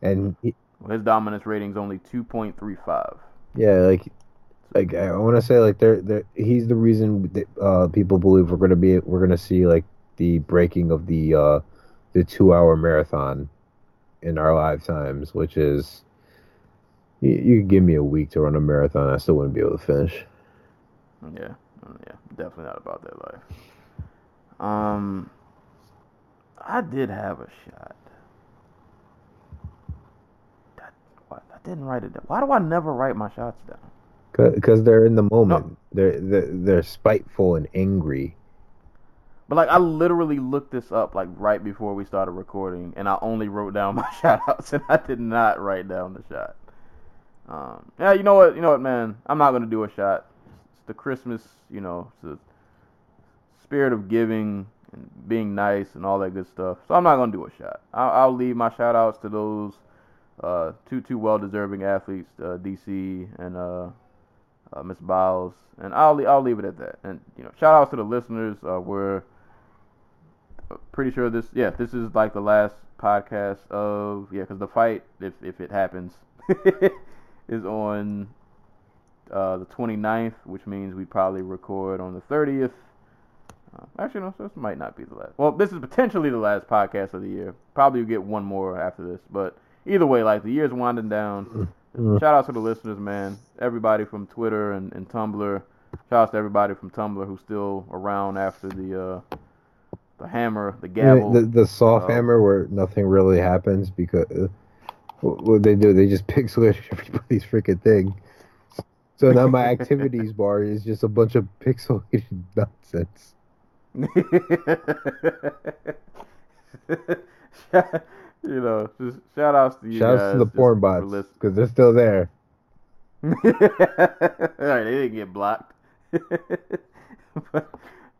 and his dominance rating's only 2.35. Yeah, like I want to say like he's the reason that, people believe we're gonna see like the breaking of the 2-hour marathon in our lifetimes, which is you could give me a week to run a marathon, I still wouldn't be able to finish. Yeah. Yeah, definitely not about that life. I did have a shot. I didn't write it down. Why do I never write my shots down? Because they're in the moment. No. They're spiteful and angry. But like, I literally looked this up like right before we started recording, and I only wrote down my shout outs, and I did not write down the shot. Yeah, you know what, man, I'm not gonna do a shot. The Christmas, the spirit of giving and being nice and all that good stuff. So I'm not going to do a shot. I'll leave my shout-outs to those two well-deserving athletes, DC and Miss Biles, and I'll leave it at that. And shout outs to the listeners. We're pretty sure this is like the last podcast of because the fight, if it happens, is on the 29th, which means we probably record on the 30th. Actually, no, so this might not be the last. Well, this is potentially the last podcast of the year. Probably get one more after this, but either way, the year's winding down. Shout out to the listeners, man. Everybody from Twitter and Tumblr. Shout out to everybody from Tumblr who's still around after the hammer, the gavel, the soft hammer where nothing really happens because what they do, they just pixelate everybody's freaking thing. So now my activities bar is just a bunch of pixelated nonsense. Just shout outs to you. Shout outs to the porn bots because they're still there. Alright, they didn't get blocked. But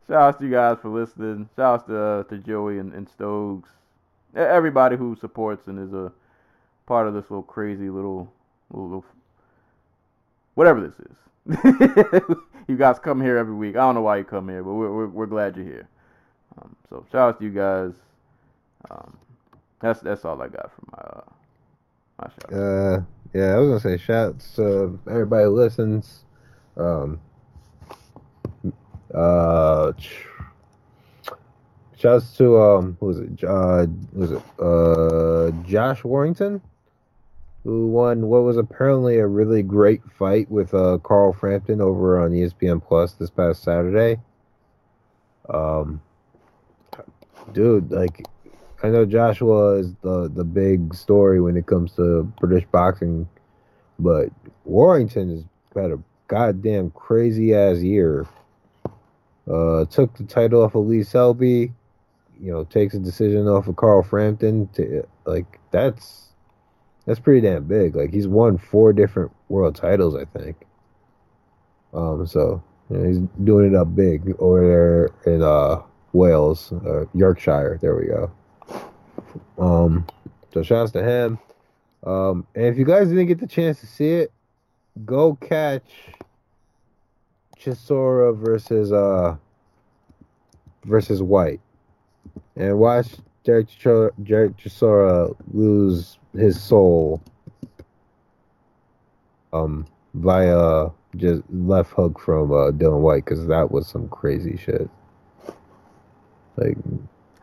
shout outs to you guys for listening. Shout outs to Joey and Stokes, everybody who supports and is a part of this little crazy little whatever this is. You guys come here every week. I don't know why you come here, but we're glad you're here. So shout outs to you guys. That's all I got for my shout out. I was gonna say shouts to everybody who listens. Shouts to Josh Warrington, who won what was apparently a really great fight with Carl Frampton over on ESPN Plus this past Saturday. I know Joshua is the big story when it comes to British boxing, but Warrington has had a goddamn crazy-ass year. Took the title off of Lee Selby, takes a decision off of Carl Frampton. That's pretty damn big. He's won 4 different world titles, I think. So, he's doing it up big over there in Wales, Yorkshire. There we go. So shouts to him. And if you guys didn't get the chance to see it, go catch Chisora versus White, and watch Derek Chisora lose his soul via just left hook from Dylan White, because that was some crazy shit.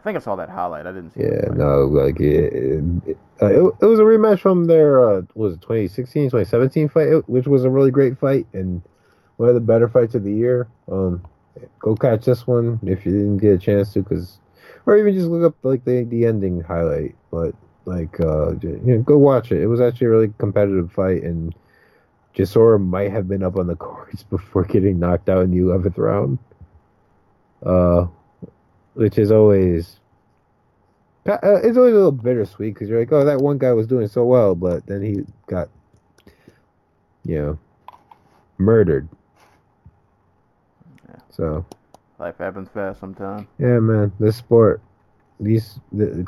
I think I saw that highlight. I didn't see it. Yeah, no, it was a rematch from their 2016, 2017 fight, which was a really great fight and one of the better fights of the year. Go catch this one if you didn't get a chance to, or even just look up the ending highlight. But go watch it. It was actually a really competitive fight, and Chisora might have been up on the cards before getting knocked out in the 11th round. Which is it's always a little bittersweet, because you're like, oh, that one guy was doing so well, but then he got, murdered. Yeah. So. Life happens fast sometimes. Yeah, man. This sport, the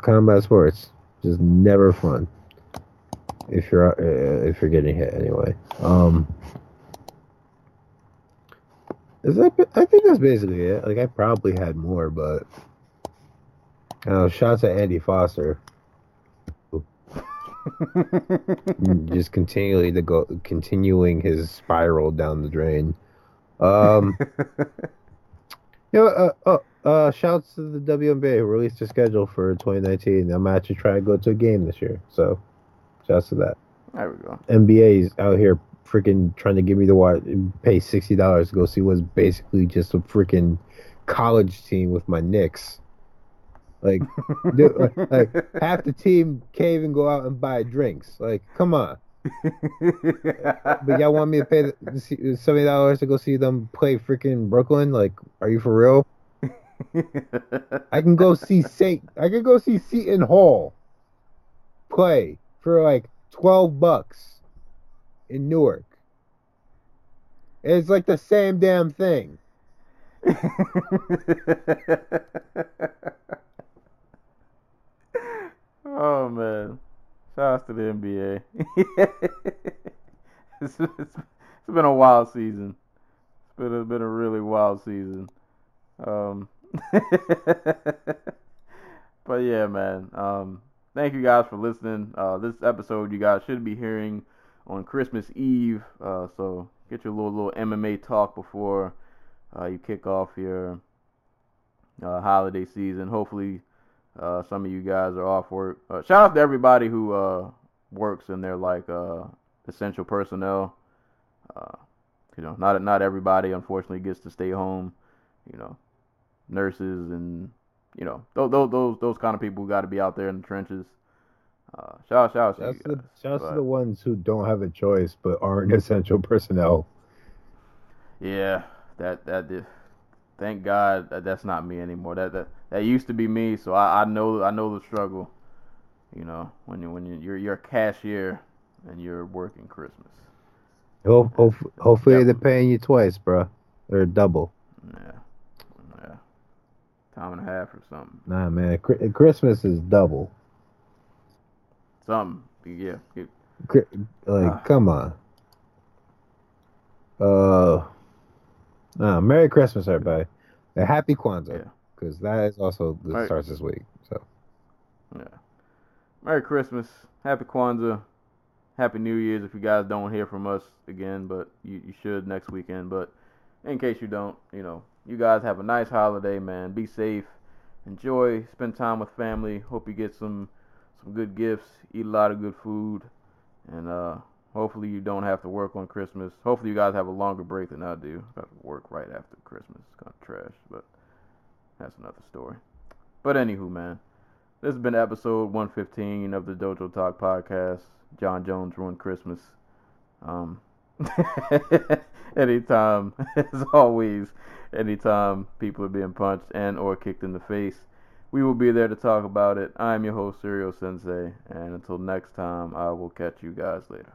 combat sports, just never fun. If you're getting hit anyway. I think that's basically it. I probably had more, but shout out to Andy Foster. Just continuing his spiral down the drain. Shouts to the WNBA who released their schedule for 2019. I'm actually trying to go to a game this year, so shouts to that. There we go. NBA's out here freaking trying to give me the watch, pay $60 to go see what's basically just a freaking college team with my Knicks. Half the team can't even go out and buy drinks. Come on. But y'all want me to pay $70 to go see them play freaking Brooklyn? Are you for real? I can go see Seton Hall play for $12 in Newark. It's the same damn thing. Oh man, shout out to the NBA. it's It's been a wild season. It's been a really wild season. But yeah, man. Thank you guys for listening. This episode you guys should be hearing on Christmas Eve. So get your little MMA talk before you kick off your holiday season. Hopefully, some of you guys are off work. Shout out to everybody who works and they're like essential personnel. You know, not everybody unfortunately gets to stay home. You know, nurses and you know those kind of people who got to be out there in the trenches. Shout out to the ones who don't have a choice but aren't essential personnel. Yeah, that did. Thank God that's not me anymore. That used to be me, so I know the struggle. You know, when you're a cashier and you're working Christmas. Hopefully they're paying you twice, bro, or double. Yeah, time and a half or something. Nah, man, Christmas is double. Something, yeah. Come on. Merry Christmas, everybody. And happy Kwanzaa, because that is also starts this week. So, yeah. Merry Christmas, happy Kwanzaa. Happy New Year's if you guys don't hear from us again, but you should next weekend. But in case you don't, you know, you guys have a nice holiday, man. Be safe. Enjoy. Spend time with family. Hope you get some good gifts. Eat a lot of good food. And hopefully you don't have to work on Christmas. Hopefully you guys have a longer break than I do. I have to work right after Christmas. It's kind of trash, but that's another story. But anywho, man, this has been episode 115 of the Dojo Talk Podcast. John Jones ruined Christmas. Anytime, as always, anytime people are being punched and or kicked in the face, we will be there to talk about it. I'm your host, Serial Sensei, and until next time, I will catch you guys later.